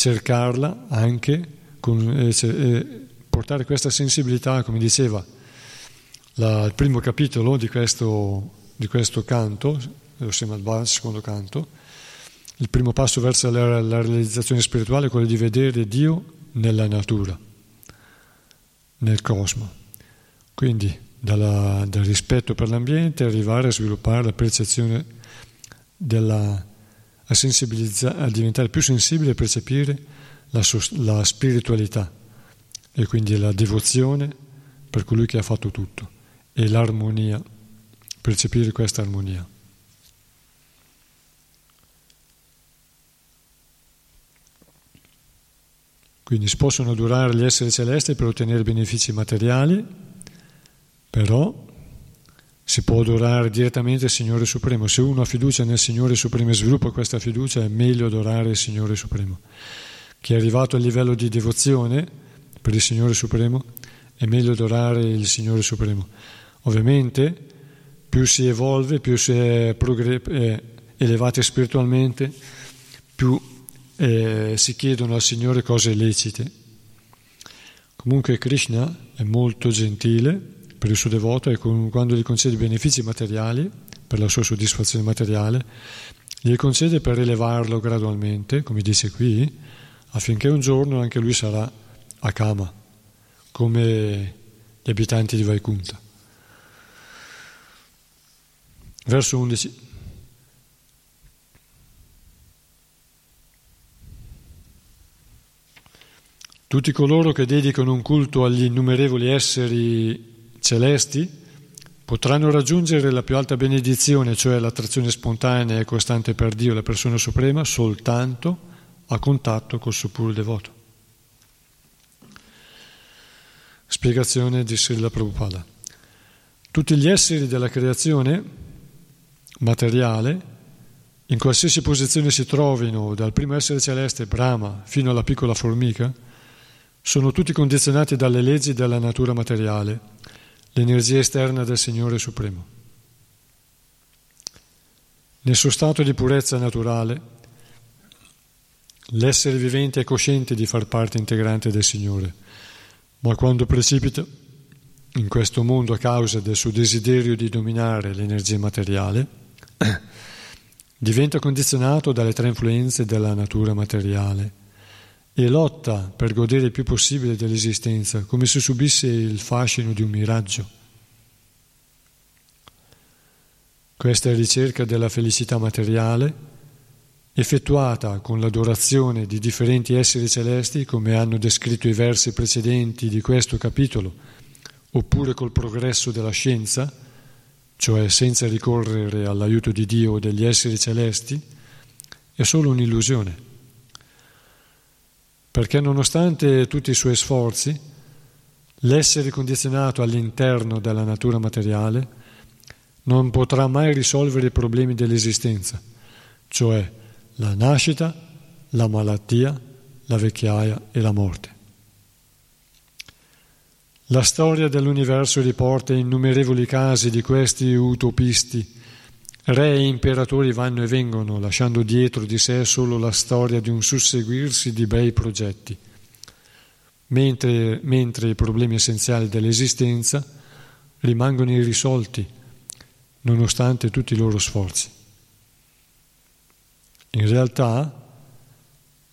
cercarla anche, con, eh, eh, portare questa sensibilità, come diceva la, il primo capitolo di questo, di questo canto, lo Srimad-Bhagavatam, il secondo canto, il primo passo verso la, la realizzazione spirituale è quello di vedere Dio nella natura, nel cosmo. Quindi dalla, dal rispetto per l'ambiente arrivare a sviluppare la percezione della A, sensibilizzare, a diventare più sensibile e percepire la, la spiritualità, e quindi la devozione per colui che ha fatto tutto, e l'armonia, percepire questa armonia. Quindi si possono adorare gli esseri celesti per ottenere benefici materiali, però si può adorare direttamente il Signore Supremo. Se uno ha fiducia nel Signore Supremo e sviluppa questa fiducia, è meglio adorare il Signore Supremo. Chi è arrivato al livello di devozione per il Signore Supremo, è meglio adorare il Signore Supremo. Ovviamente, più si evolve, più si è, progre- è elevati spiritualmente, più eh, si chiedono al Signore cose lecite. Comunque Krishna è molto gentile per il suo devoto, e quando gli concede benefici materiali per la sua soddisfazione materiale, gli concede per elevarlo gradualmente, come dice qui, affinché un giorno anche lui sarà a Kama, come gli abitanti di Vaikuntha. Verso undici. Tutti coloro che dedicano un culto agli innumerevoli esseri celesti potranno raggiungere la più alta benedizione, cioè l'attrazione spontanea e costante per Dio, la persona suprema, soltanto a contatto col suo puro devoto. Spiegazione di Srila Prabhupada. Tutti gli esseri della creazione materiale, in qualsiasi posizione si trovino, dal primo essere celeste, Brahma, fino alla piccola formica, sono tutti condizionati dalle leggi della natura materiale, l'energia esterna del Signore Supremo. Nel suo stato di purezza naturale, l'essere vivente è cosciente di far parte integrante del Signore, ma quando precipita in questo mondo a causa del suo desiderio di dominare l'energia materiale, diventa condizionato dalle tre influenze della natura materiale e lotta per godere il più possibile dell'esistenza, come se subisse il fascino di un miraggio. Questa ricerca della felicità materiale, effettuata con l'adorazione di differenti esseri celesti, come hanno descritto i versi precedenti di questo capitolo, oppure col progresso della scienza, cioè senza ricorrere all'aiuto di Dio o degli esseri celesti, è solo un'illusione. Perché nonostante tutti i suoi sforzi, l'essere condizionato all'interno della natura materiale non potrà mai risolvere i problemi dell'esistenza, cioè la nascita, la malattia, la vecchiaia e la morte. La storia dell'universo riporta innumerevoli casi di questi utopisti. Re e imperatori vanno e vengono, lasciando dietro di sé solo la storia di un susseguirsi di bei progetti, mentre, mentre i problemi essenziali dell'esistenza rimangono irrisolti, nonostante tutti i loro sforzi. In realtà,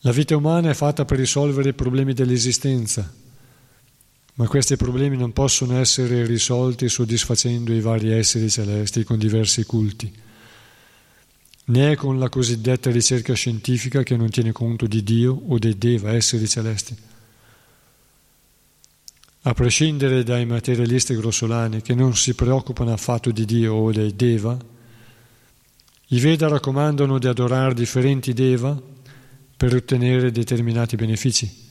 la vita umana è fatta per risolvere i problemi dell'esistenza, ma questi problemi non possono essere risolti soddisfacendo i vari esseri celesti con diversi culti, né con la cosiddetta ricerca scientifica che non tiene conto di Dio o dei Deva, esseri celesti. A prescindere dai materialisti grossolani che non si preoccupano affatto di Dio o dei Deva, i Veda raccomandano di adorare differenti Deva per ottenere determinati benefici.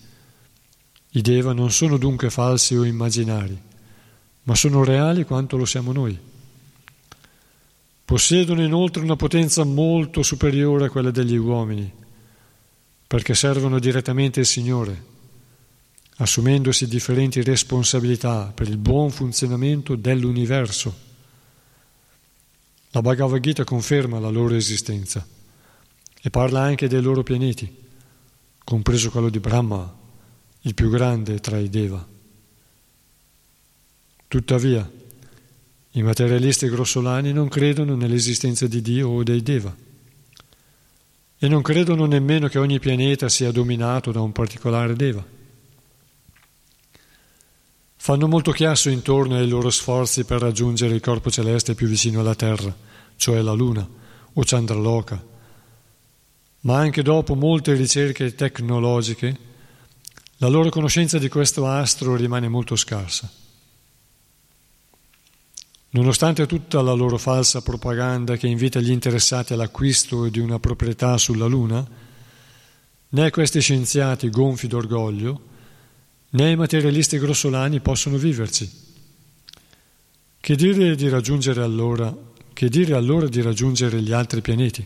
I Deva non sono dunque falsi o immaginari, ma sono reali quanto lo siamo noi. Possiedono inoltre una potenza molto superiore a quella degli uomini, perché servono direttamente il Signore, assumendosi differenti responsabilità per il buon funzionamento dell'universo. La Bhagavad Gita conferma la loro esistenza e parla anche dei loro pianeti, compreso quello di Brahma, il più grande tra i Deva. Tuttavia, i materialisti grossolani non credono nell'esistenza di Dio o dei Deva e non credono nemmeno che ogni pianeta sia dominato da un particolare Deva. Fanno molto chiasso intorno ai loro sforzi per raggiungere il corpo celeste più vicino alla Terra, cioè la Luna o Chandraloka, ma anche dopo molte ricerche tecnologiche la loro conoscenza di questo astro rimane molto scarsa. Nonostante tutta la loro falsa propaganda che invita gli interessati all'acquisto di una proprietà sulla Luna, né questi scienziati gonfi d'orgoglio, né i materialisti grossolani possono viverci. Che dire di raggiungere allora, che dire allora di raggiungere gli altri pianeti,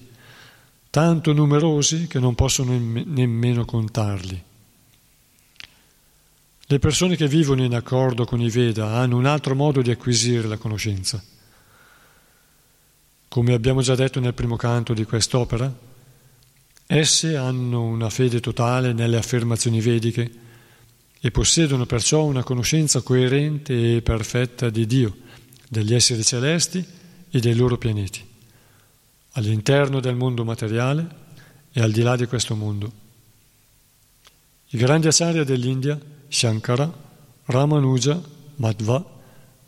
tanto numerosi che non possono nemmeno contarli. Le persone che vivono in accordo con i Veda hanno un altro modo di acquisire la conoscenza. Come abbiamo già detto nel primo canto di quest'opera, esse hanno una fede totale nelle affermazioni vediche e possiedono perciò una conoscenza coerente e perfetta di Dio, degli esseri celesti e dei loro pianeti. all'interno del mondo materiale e al di là di questo mondo. I grandi acharya dell'India, Shankara, Ramanuja, Madhava,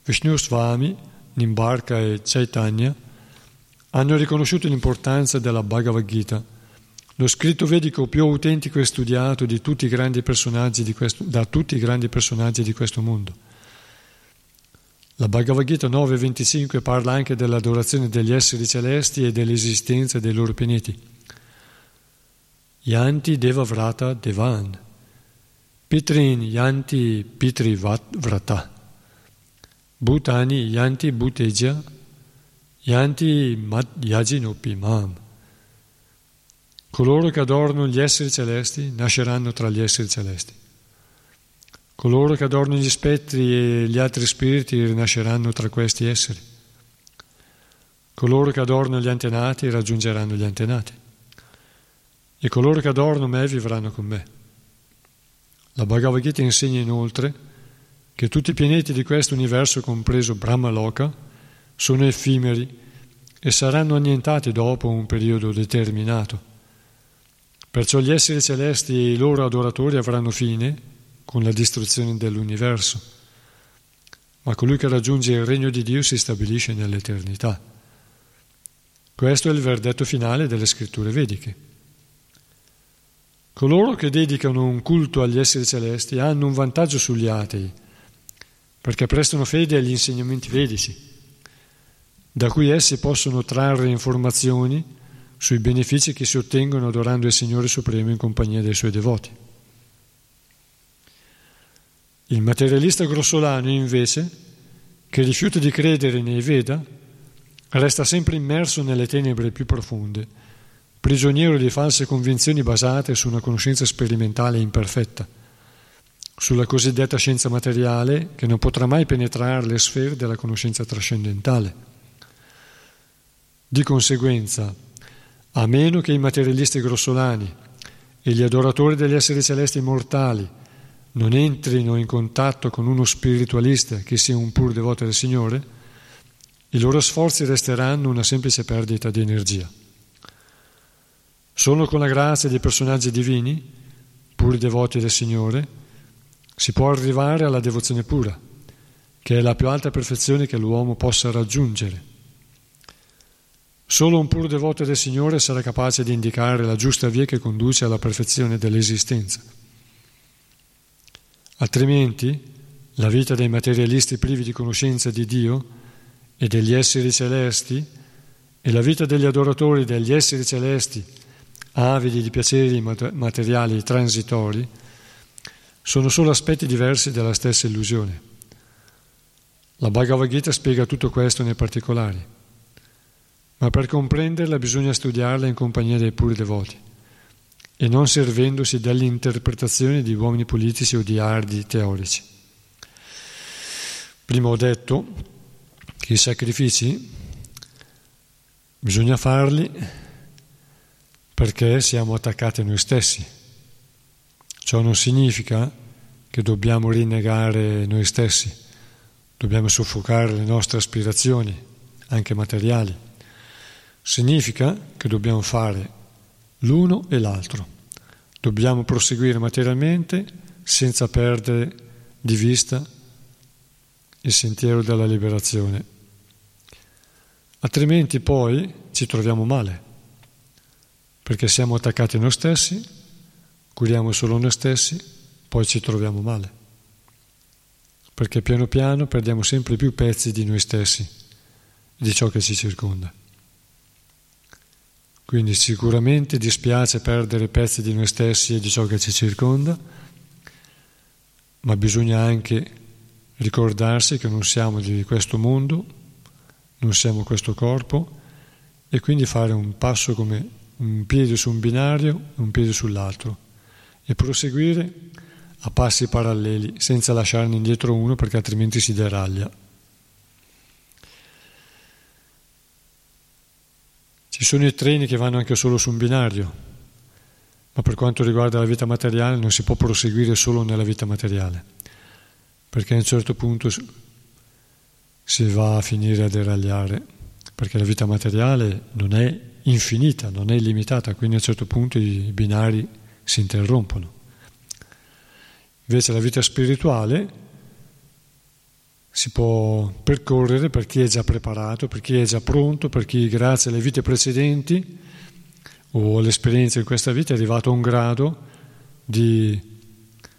Vishnu Swami, Nimbarka e Chaitanya, hanno riconosciuto l'importanza della Bhagavad Gita, lo scritto vedico più autentico e studiato di tutti i grandi personaggi di questo, da tutti i grandi personaggi di questo mondo. La Bhagavad Gita nove venticinque parla anche dell'adorazione degli esseri celesti e dell'esistenza dei loro pianeti. Yanti Devavrata Devan, Pitrin Yanti Pitrivrata, Bhutani Yanti Bhuteja, Yanti Madhyajinopimam. Coloro che adorano gli esseri celesti nasceranno tra gli esseri celesti. Coloro che adorano gli spettri e gli altri spiriti rinasceranno tra questi esseri. Coloro che adorano gli antenati raggiungeranno gli antenati. E coloro che adorano me vivranno con me. La Bhagavad Gita insegna inoltre che tutti i pianeti di questo universo, compreso Brahmaloka, sono effimeri e saranno annientati dopo un periodo determinato. Perciò gli esseri celesti e i loro adoratori avranno fine con la distruzione dell'universo, ma colui che raggiunge il regno di Dio si stabilisce nell'eternità. Questo è il verdetto finale delle scritture vediche. Coloro che dedicano un culto agli esseri celesti hanno un vantaggio sugli atei, perché prestano fede agli insegnamenti vedici, da cui essi possono trarre informazioni sui benefici che si ottengono adorando il Signore Supremo in compagnia dei Suoi devoti. Il materialista grossolano, invece, che rifiuta di credere nei Veda, resta sempre immerso nelle tenebre più profonde, prigioniero di false convinzioni basate su una conoscenza sperimentale imperfetta, sulla cosiddetta scienza materiale che non potrà mai penetrare le sfere della conoscenza trascendentale. Di conseguenza, a meno che i materialisti grossolani e gli adoratori degli esseri celesti mortali non entrino in contatto con uno spiritualista che sia un pur devoto del Signore, i loro sforzi resteranno una semplice perdita di energia. Solo con la grazia dei personaggi divini, pur devoti del Signore, si può arrivare alla devozione pura, che è la più alta perfezione che l'uomo possa raggiungere. Solo un pur devoto del Signore sarà capace di indicare la giusta via che conduce alla perfezione dell'esistenza. Altrimenti, la vita dei materialisti privi di conoscenza di Dio e degli esseri celesti e la vita degli adoratori degli esseri celesti, avidi di piaceri materiali transitori, sono solo aspetti diversi della stessa illusione. La Bhagavad Gita spiega tutto questo nei particolari, ma per comprenderla bisogna studiarla in compagnia dei puri devoti e non servendosi delle interpretazioni di uomini politici o di ardi teorici. Prima ho detto che i sacrifici bisogna farli perché siamo attaccati a noi stessi. Ciò non significa che dobbiamo rinnegare noi stessi, dobbiamo soffocare le nostre aspirazioni, anche materiali. Significa che dobbiamo fare l'uno e l'altro. Dobbiamo proseguire materialmente senza perdere di vista il sentiero della liberazione. Altrimenti poi ci troviamo male, perché siamo attaccati a noi stessi, curiamo solo noi stessi, poi ci troviamo male, perché piano piano perdiamo sempre più pezzi di noi stessi, di ciò che ci circonda. Quindi sicuramente dispiace perdere pezzi di noi stessi e di ciò che ci circonda, ma bisogna anche ricordarsi che non siamo di questo mondo, non siamo questo corpo, e quindi fare un passo come un piede su un binario e un piede sull'altro e proseguire a passi paralleli senza lasciarne indietro uno, perché altrimenti si deraglia. Ci sono i treni che vanno anche solo su un binario, ma per quanto riguarda la vita materiale non si può proseguire solo nella vita materiale, perché a un certo punto si va a finire a deragliare, perché la vita materiale non è infinita, non è limitata, quindi a un certo punto i binari si interrompono. Invece la vita spirituale si può percorrere per chi è già preparato, per chi è già pronto, per chi grazie alle vite precedenti o all'esperienza in questa vita è arrivato a un grado di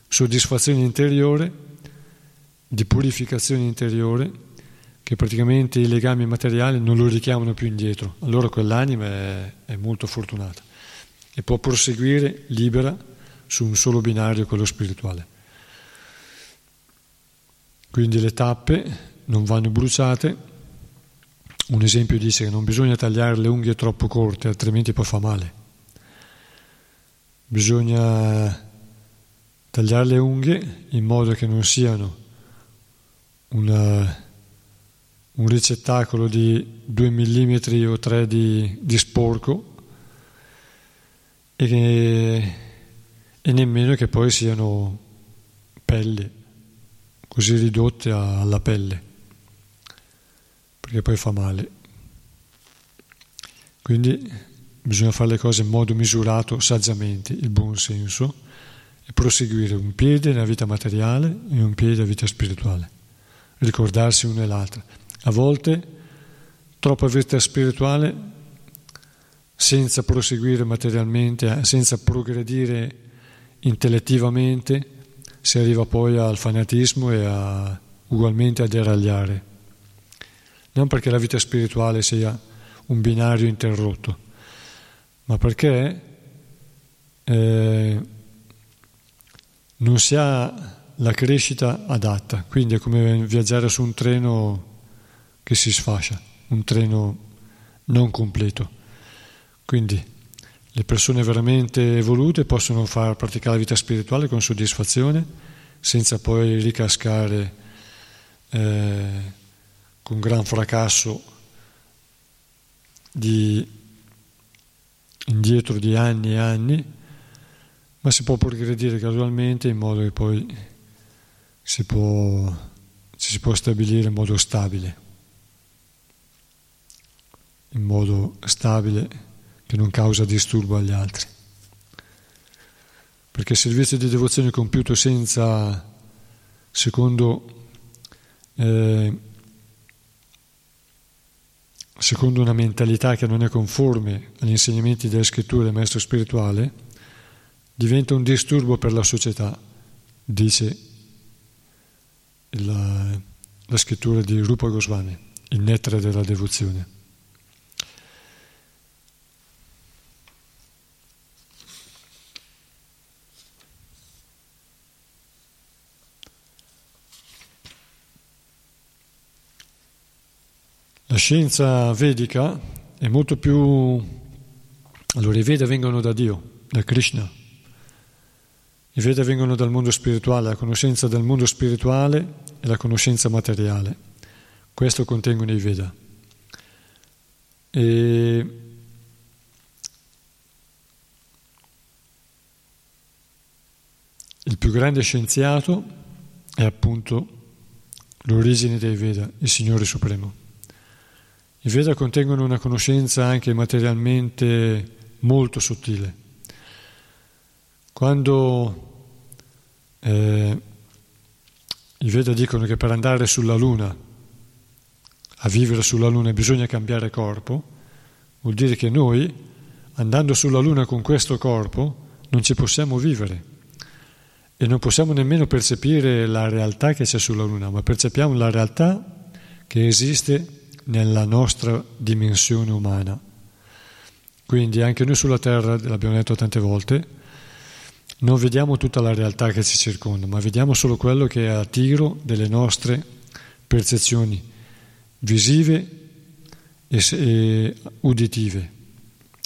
soddisfazione interiore, di purificazione interiore, che praticamente i legami materiali non lo richiamano più indietro. Allora quell'anima è, è molto fortunata e può proseguire libera su un solo binario, quello spirituale. Quindi le tappe non vanno bruciate. Un esempio dice che non bisogna tagliare le unghie troppo corte, altrimenti poi fa male. Bisogna tagliare le unghie in modo che non siano una, un ricettacolo di due millimetri o tre di, di sporco e, che, e nemmeno che poi siano pelle, così ridotte alla pelle, perché poi fa male. Quindi bisogna fare le cose in modo misurato, saggiamente, il buon senso, e proseguire un piede nella vita materiale e un piede nella vita spirituale, ricordarsi una e l'altra. A volte troppa vita spirituale senza proseguire materialmente, senza progredire intellettivamente, si arriva poi al fanatismo e a, ugualmente a deragliare. Non perché la vita spirituale sia un binario interrotto, ma perché eh, non si ha la crescita adatta. Quindi è come viaggiare su un treno che si sfascia, un treno non completo. Quindi le persone veramente evolute possono far praticare la vita spirituale con soddisfazione, senza poi ricascare eh, con gran fracasso di, indietro di anni e anni, ma si può progredire gradualmente in modo che poi si può, ci si può stabilire in modo stabile, in modo stabile, che non causa disturbo agli altri. Perché il servizio di devozione compiuto senza, secondo, eh, secondo una mentalità che non è conforme agli insegnamenti delle scritture del maestro spirituale, diventa un disturbo per la società, dice la, la scrittura di Rupa Goswami, il nettare della devozione. La scienza vedica è molto più... Allora, i Veda vengono da Dio, da Krishna. I Veda vengono dal mondo spirituale, la conoscenza del mondo spirituale e la conoscenza materiale. Questo contengono i Veda. E... il più grande scienziato è appunto l'origine dei Veda, il Signore Supremo. I Veda contengono una conoscenza anche materialmente molto sottile. Quando eh, i Veda dicono che per andare sulla Luna, a vivere sulla Luna, bisogna cambiare corpo, vuol dire che noi, andando sulla Luna con questo corpo, non ci possiamo vivere e non possiamo nemmeno percepire la realtà che c'è sulla Luna, ma percepiamo la realtà che esiste nella nostra dimensione umana. Quindi anche noi sulla Terra, l'abbiamo detto tante volte, non vediamo tutta la realtà che ci circonda, ma vediamo solo quello che è a tiro delle nostre percezioni visive e, e uditive.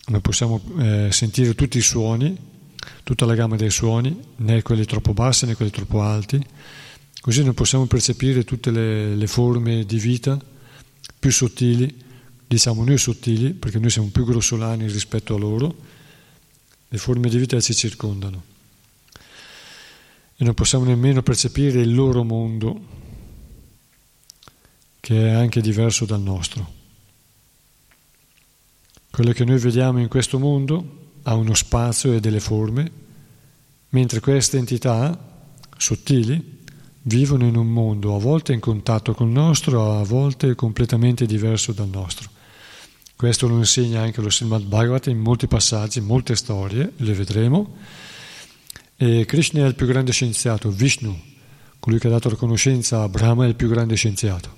Noi possiamo eh, sentire tutti i suoni, tutta la gamma dei suoni, né quelli troppo bassi né quelli troppo alti, così noi possiamo percepire tutte le, le forme di vita più sottili, diciamo noi sottili, perché noi siamo più grossolani rispetto a loro, le forme di vita ci circondano. E non possiamo nemmeno percepire il loro mondo, che è anche diverso dal nostro. Quello che noi vediamo in questo mondo ha uno spazio e delle forme, mentre queste entità sottili vivono in un mondo a volte in contatto col nostro, a volte completamente diverso dal nostro. Questo lo insegna anche lo Srimad Bhagavata in molti passaggi, in molte storie, le vedremo. E Krishna è il più grande scienziato, Vishnu, colui che ha dato la conoscenza a Brahma, è il più grande scienziato.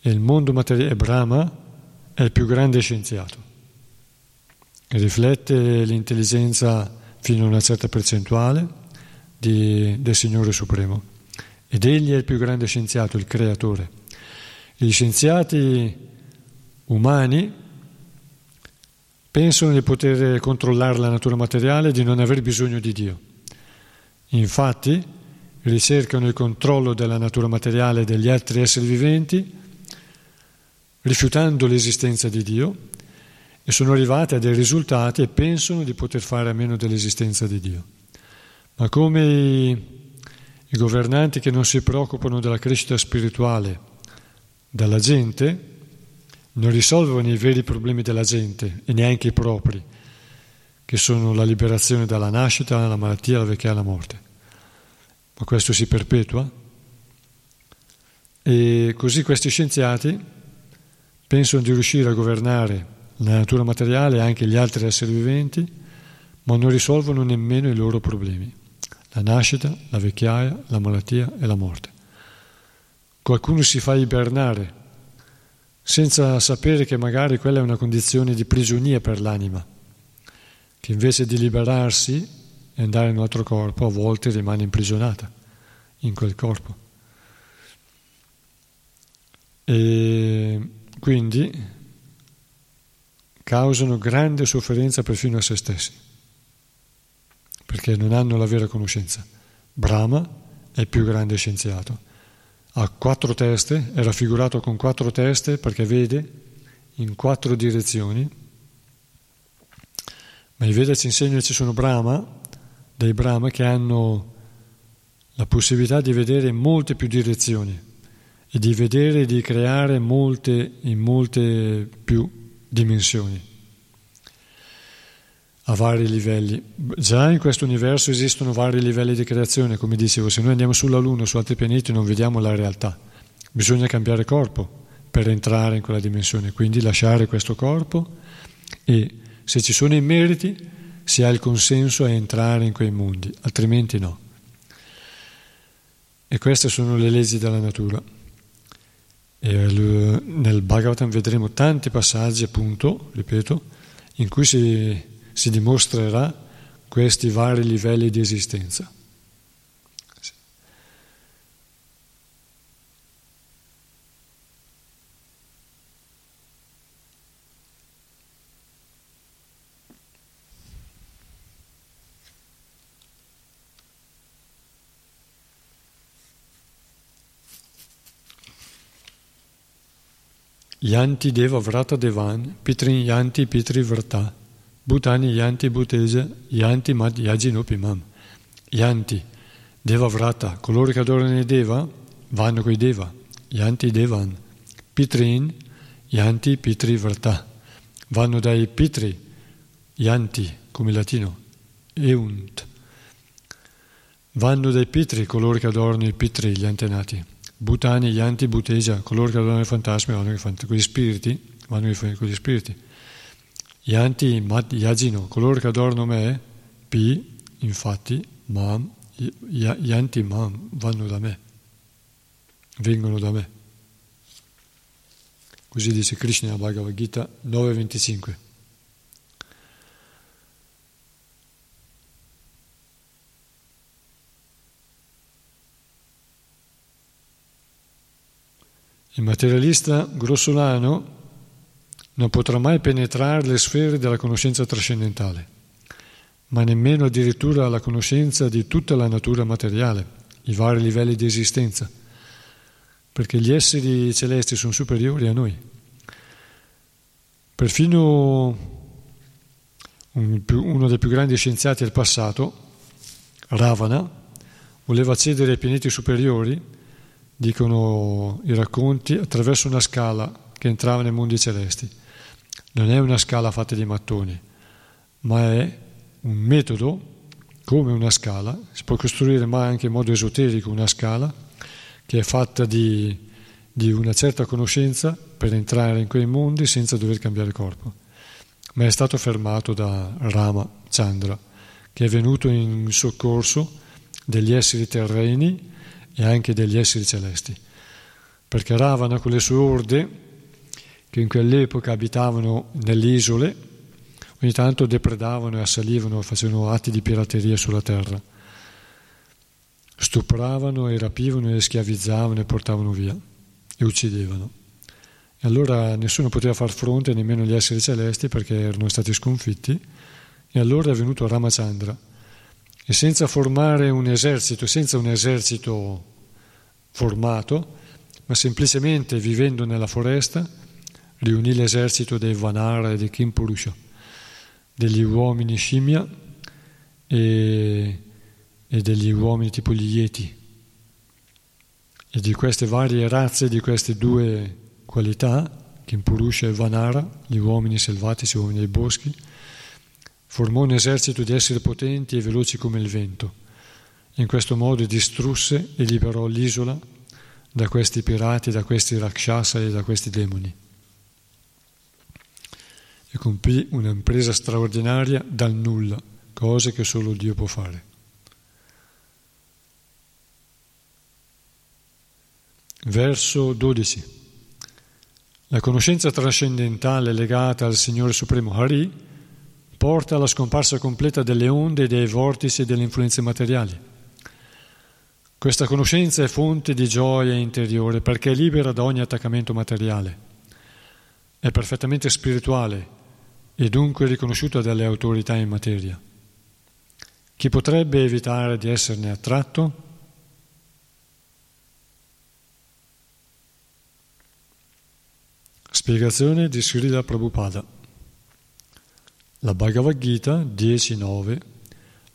E il mondo materiale, Brahma, è il più grande scienziato. Riflette l'intelligenza fino a una certa percentuale di, del Signore Supremo. Ed egli è il più grande scienziato, il creatore. Gli scienziati umani pensano di poter controllare la natura materiale e di non aver bisogno di Dio. Infatti ricercano il controllo della natura materiale e degli altri esseri viventi, rifiutando l'esistenza di Dio, e sono arrivati a dei risultati e pensano di poter fare a meno dell'esistenza di Dio. Ma come i, i governanti che non si preoccupano della crescita spirituale della gente, non risolvono i veri problemi della gente e neanche i propri, che sono la liberazione dalla nascita, dalla malattia, dalla vecchiaia e dalla morte. Ma questo si perpetua. E così questi scienziati pensano di riuscire a governare la natura materiale e anche gli altri esseri viventi, ma non risolvono nemmeno i loro problemi, la nascita, la vecchiaia, la malattia e la morte. Qualcuno si fa ibernare, senza sapere che magari quella è una condizione di prigionia per l'anima, che invece di liberarsi e andare in un altro corpo, a volte rimane imprigionata in quel corpo. E quindi causano grande sofferenza perfino a se stessi, perché non hanno la vera conoscenza. Brahma è il più grande scienziato, ha quattro teste, è raffigurato con quattro teste perché vede in quattro direzioni, ma i Veda ci insegnano che ci sono Brahma, dei Brahma che hanno la possibilità di vedere in molte più direzioni e di vedere e di creare molte, in molte più dimensioni, a vari livelli. Già in questo universo esistono vari livelli di creazione, come dicevo, se noi andiamo sulla Luna o su altri pianeti non vediamo la realtà, bisogna cambiare corpo per entrare in quella dimensione, quindi lasciare questo corpo e se ci sono i meriti si ha il consenso a entrare in quei mondi, altrimenti no. E queste sono le leggi della natura. E nel Bhagavatam vedremo tanti passaggi, appunto, ripeto, in cui si, si dimostrerà questi vari livelli di esistenza. Sì. Yanti deva vrata devan, pitrin yanti pitri vrata, bhutani yanti bhutesa, yanti mad yajinopimam. Yanti, deva vrata, coloro che adorano i deva, vanno coi deva, yanti devan, pitrin yanti pitri vrata, vanno dai pitri, yanti, come in latino, eunt, vanno dai pitri, coloro che adorano i pitri, gli antenati. Bhutani, Yanti, Bhuteja, coloro che adorano i fantasmi vanno con gli spiriti, vanno con gli spiriti. Yanti, Mad, Yajino, coloro che adorano me, Pi, infatti, Mam, Yanti, Mam, vanno da me, vengono da me. Così dice Krishna Bhagavad Gita nove venticinque. Il materialista grossolano non potrà mai penetrare le sfere della conoscenza trascendentale, ma nemmeno addirittura la conoscenza di tutta la natura materiale, i vari livelli di esistenza, perché gli esseri celesti sono superiori a noi. Perfino uno dei più grandi scienziati del passato, Ravana, voleva accedere ai pianeti superiori, dicono i racconti, attraverso una scala che entrava nei mondi celesti. non è una scala fatta di mattoni, ma è un metodo come una scala. Si può costruire ma anche in modo esoterico una scala che è fatta di, di una certa conoscenza per entrare in quei mondi senza dover cambiare corpo. Ma è stato fermato da Ramachandra, che è venuto in soccorso degli esseri terreni e anche degli esseri celesti, perché Ravana con le sue orde, che in quell'epoca abitavano nelle isole, ogni tanto depredavano e assalivano, facevano atti di pirateria sulla terra, stupravano e rapivano e schiavizzavano e portavano via e uccidevano. E allora nessuno poteva far fronte, nemmeno gli esseri celesti, perché erano stati sconfitti. E allora è venuto Ramachandra, e senza formare un esercito, senza un esercito formato, ma semplicemente vivendo nella foresta, riunì l'esercito dei Vanara e dei Kimpurusha, degli uomini scimmia e, e degli uomini tipo gli Yeti, e di queste varie razze, di queste due qualità, Kimpurusha e Vanara, gli uomini selvatici, gli uomini dei boschi. Formò un esercito di esseri potenti e veloci come il vento. In questo modo distrusse e liberò l'isola da questi pirati, da questi rakshasa e da questi demoni. E compì un'impresa straordinaria dal nulla, cose che solo Dio può fare. Verso dodici. La conoscenza trascendentale legata al Signore Supremo Hari porta alla scomparsa completa delle onde, dei vortici e delle influenze materiali. Questa conoscenza è fonte di gioia interiore perché è libera da ogni attaccamento materiale. È perfettamente spirituale e dunque riconosciuta dalle autorità in materia. Chi potrebbe evitare di esserne attratto? Spiegazione di Srila Prabhupada. La Bhagavad Gita dieci nove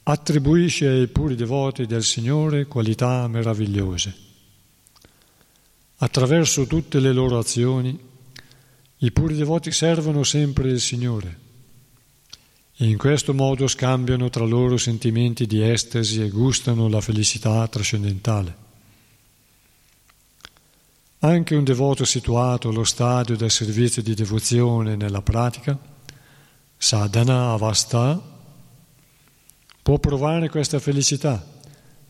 attribuisce ai puri devoti del Signore qualità meravigliose. Attraverso tutte le loro azioni, i puri devoti servono sempre il Signore e in questo modo scambiano tra loro sentimenti di estasi e gustano la felicità trascendentale. Anche un devoto situato allo stadio del servizio di devozione nella pratica Sadhana Avastha può provare questa felicità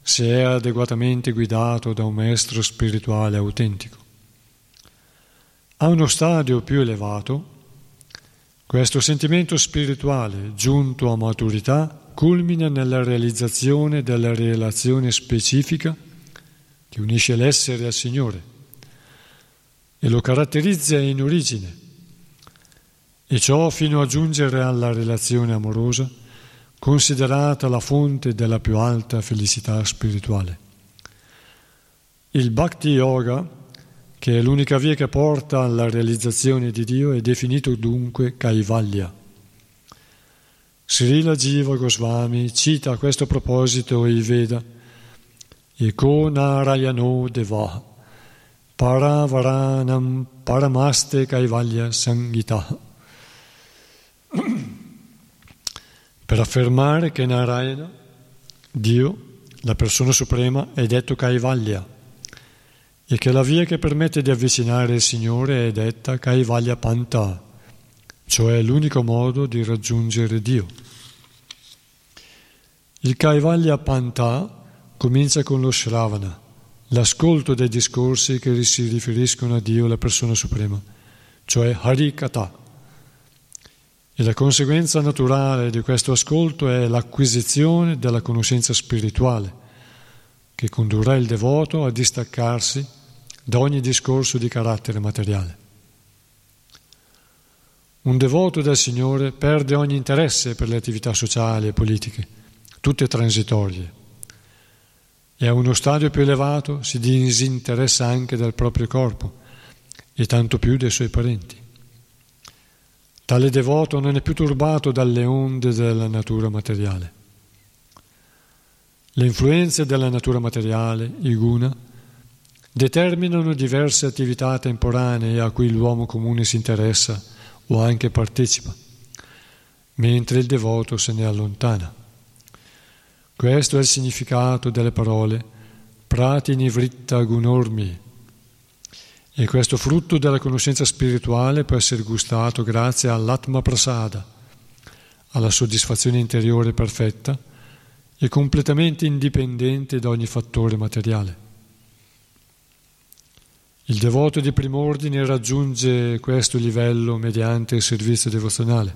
se è adeguatamente guidato da un maestro spirituale autentico. A uno stadio più elevato, questo sentimento spirituale giunto a maturità culmina nella realizzazione della relazione specifica che unisce l'essere al Signore e lo caratterizza in origine. E ciò fino a giungere alla relazione amorosa, considerata la fonte della più alta felicità spirituale. Il Bhakti Yoga, che è l'unica via che porta alla realizzazione di Dio, è definito dunque Kaivalya. Srila Jiva Goswami cita a questo proposito i Veda: Eko Narayano Devaha Paravaranam Paramaste Kaivalya Sangitaha, per affermare che Narayana, Dio, la persona suprema, è detto Kaivalya e che la via che permette di avvicinare il Signore è detta Kaivalya Panta, cioè l'unico modo di raggiungere Dio. Il Kaivalya Panta comincia con lo Shravana, l'ascolto dei discorsi che si riferiscono a Dio, la persona suprema, cioè Harikata. E la conseguenza naturale di questo ascolto è l'acquisizione della conoscenza spirituale, che condurrà il devoto a distaccarsi da ogni discorso di carattere materiale. Un devoto del Signore perde ogni interesse per le attività sociali e politiche, tutte transitorie, e a uno stadio più elevato si disinteressa anche del proprio corpo e tanto più dei suoi parenti. Tale devoto non è più turbato dalle onde della natura materiale. Le influenze della natura materiale, i guna, determinano diverse attività temporanee a cui l'uomo comune si interessa o anche partecipa, mentre il devoto se ne allontana. Questo è il significato delle parole pratini vritta gunormi, e questo frutto della conoscenza spirituale può essere gustato grazie all'atma prasada, alla soddisfazione interiore perfetta e completamente indipendente da ogni fattore materiale. Il devoto di prim'ordine raggiunge questo livello mediante il servizio devozionale,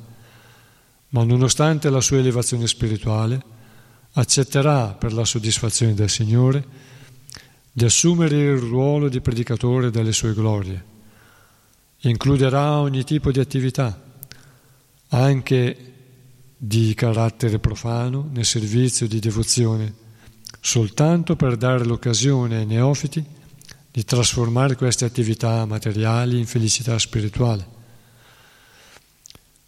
ma nonostante la sua elevazione spirituale accetterà per la soddisfazione del Signore di assumere il ruolo di predicatore delle sue glorie. Includerà ogni tipo di attività, anche di carattere profano, nel servizio di devozione, soltanto per dare l'occasione ai neofiti di trasformare queste attività materiali in felicità spirituale.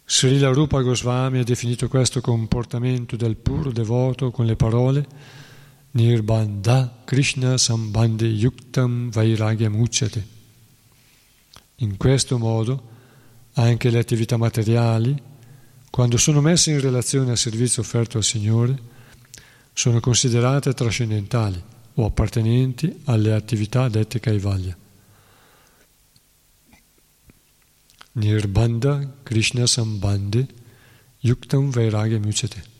Srila Rupa Goswami ha definito questo comportamento del puro devoto con le parole Nirbandha Krishna Sambandhi Yuktam Vairagyam Ucchate. In questo modo anche le attività materiali, quando sono messe in relazione al servizio offerto al Signore, sono considerate trascendentali o appartenenti alle attività dette Kaivalya. Nirbandha Krishna Sambandhi Yuktam Vairagyam Ucchate.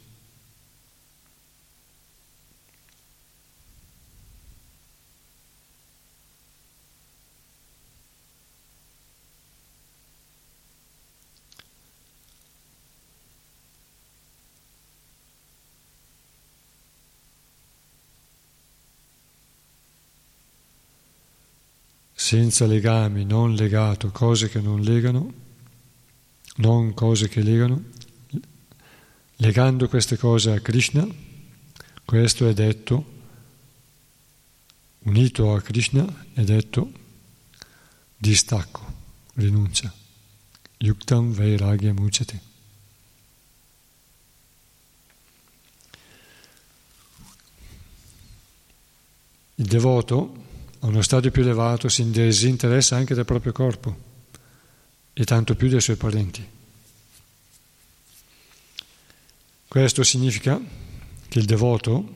Senza legami, non legato, cose che non legano, non cose che legano, legando queste cose a Krishna, questo è detto, unito a Krishna è detto distacco, rinuncia, yuktam vairagya mucchate. Il devoto a uno stadio più elevato si disinteressa anche del proprio corpo e tanto più dei suoi parenti. Questo significa che il devoto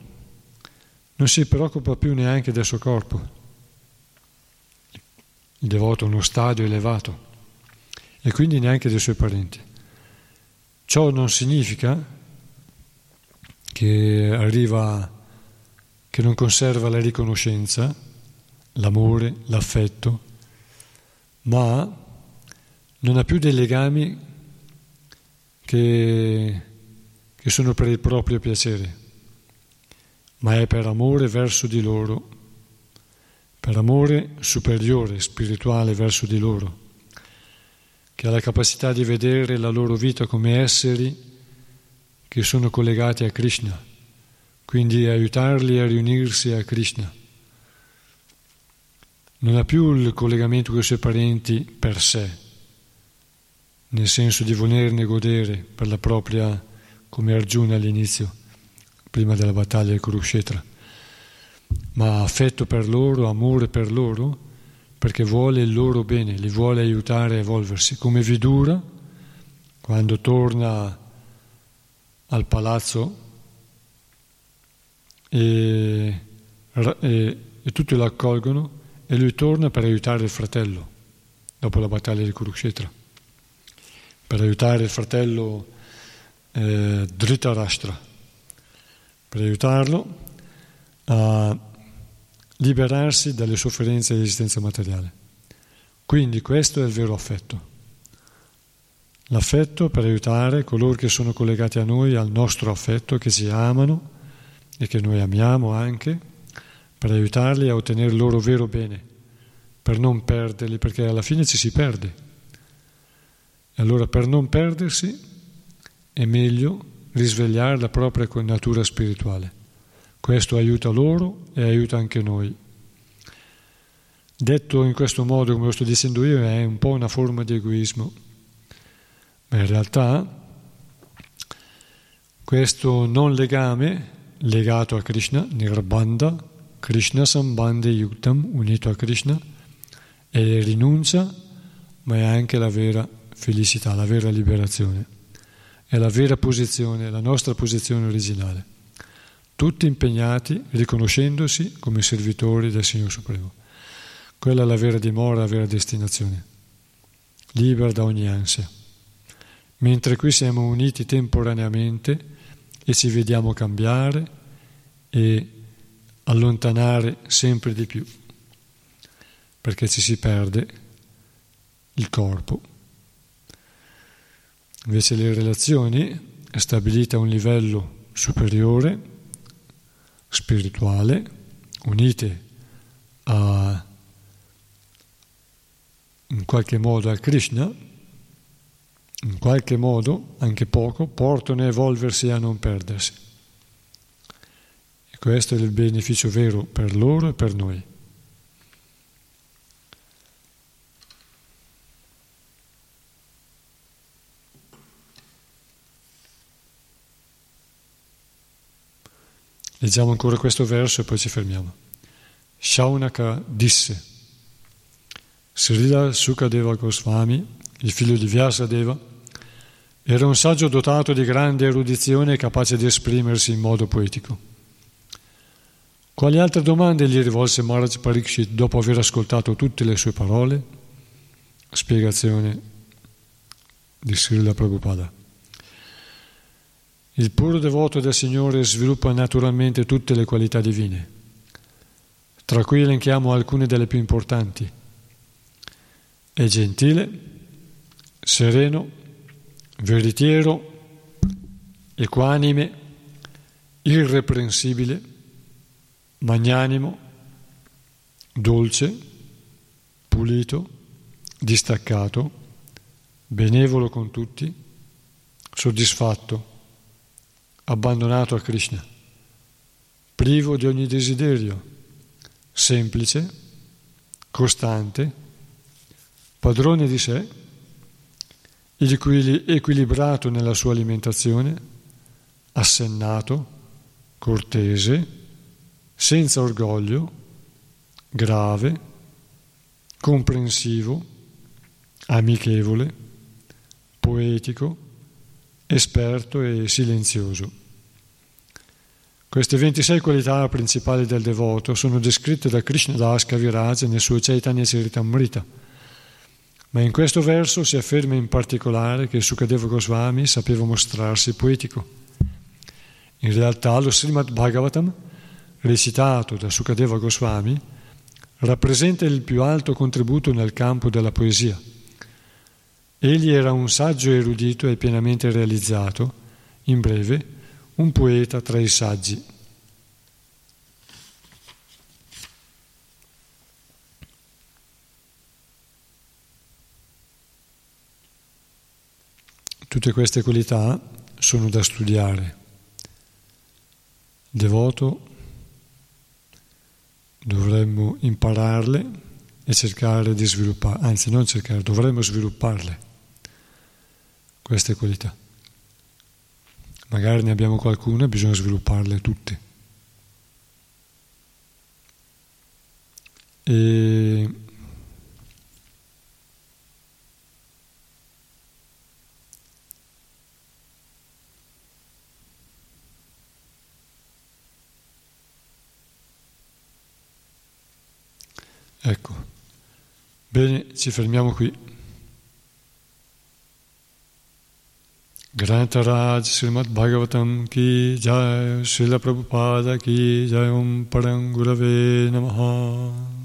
non si preoccupa più neanche del suo corpo. Il devoto è uno stadio elevato e quindi neanche dei suoi parenti. Ciò non significa che arriva, che non conserva la riconoscenza, l'amore, l'affetto, ma non ha più dei legami che, che sono per il proprio piacere, ma è per amore verso di loro, per amore superiore, spirituale verso di loro, che ha la capacità di vedere la loro vita come esseri che sono collegati a Krishna, quindi aiutarli a riunirsi a Krishna. Non ha più il collegamento con i suoi parenti per sé, nel senso di volerne godere per la propria, come Arjuna all'inizio, prima della battaglia di Kurukshetra, ma affetto per loro, amore per loro, perché vuole il loro bene, li vuole aiutare a evolversi. Come Vidura, quando torna al palazzo e, e, e tutti lo accolgono, e lui torna per aiutare il fratello dopo la battaglia di Kurukshetra, per aiutare il fratello eh, Dhritarashtra, per aiutarlo a liberarsi dalle sofferenze dell'esistenza materiale. Quindi questo è il vero affetto, l'affetto per aiutare coloro che sono collegati a noi, al nostro affetto, che ci amano e che noi amiamo anche, per aiutarli a ottenere il loro vero bene, per non perderli, perché alla fine ci si perde. E allora per non perdersi è meglio risvegliare la propria natura spirituale. Questo aiuta loro e aiuta anche noi. Detto in questo modo, come lo sto dicendo io, è un po' una forma di egoismo, ma in realtà questo non legame, legato a Krishna, Nirbandha Krishna Sambandhi Yuktam, unito a Krishna, è rinuncia, ma è anche la vera felicità, la vera liberazione. È la vera posizione, la nostra posizione originale. Tutti impegnati, riconoscendosi come servitori del Signore Supremo. Quella è la vera dimora, la vera destinazione, libera da ogni ansia. Mentre qui siamo uniti temporaneamente e ci vediamo cambiare e allontanare sempre di più, perché ci si perde il corpo. Invece le relazioni è stabilita a un livello superiore, spirituale, unite a, in qualche modo, a Krishna, in qualche modo, anche poco, portano a evolversi e a non perdersi. E questo è il beneficio vero per loro e per noi. Leggiamo ancora questo verso e poi ci fermiamo. Shaunaka disse: Srila Sukadeva Goswami, il figlio di Vyasadeva, era un saggio dotato di grande erudizione e capace di esprimersi in modo poetico. Quali altre domande gli rivolse Maharaj Pariksit dopo aver ascoltato tutte le sue parole? Spiegazione di Srila Prabhupada. Il puro devoto del Signore sviluppa naturalmente tutte le qualità divine, tra cui elenchiamo alcune delle più importanti. È gentile, sereno, veritiero, equanime, irreprensibile, magnanimo, dolce, pulito, distaccato, benevolo con tutti, soddisfatto, abbandonato a Krishna, privo di ogni desiderio, semplice, costante, padrone di sé, equilibrato nella sua alimentazione, assennato, cortese, senza orgoglio, grave, comprensivo, amichevole, poetico, esperto e silenzioso. Queste ventisei qualità principali del devoto sono descritte da Krishnadas Kaviraj nel suo Chaitanya Charitamrita, ma in questo verso si afferma in particolare che Sukadeva Goswami sapeva mostrarsi poetico. In realtà lo Srimad Bhagavatam, recitato da Sukadeva Goswami, rappresenta il più alto contributo nel campo della poesia. Egli era un saggio erudito e pienamente realizzato, in breve, un poeta tra i saggi. Tutte queste qualità sono da studiare. Devoto, dovremmo impararle e cercare di sviluppare, anzi non cercare, dovremmo svilupparle. Queste qualità. Magari ne abbiamo qualcuna, bisogna svilupparle tutte. E ecco. Bene, ci fermiamo qui. Grantaraj Srimad Bhagavatam ki jaya, Srila Prabhupada ki jaya, Om Parangurave namaha.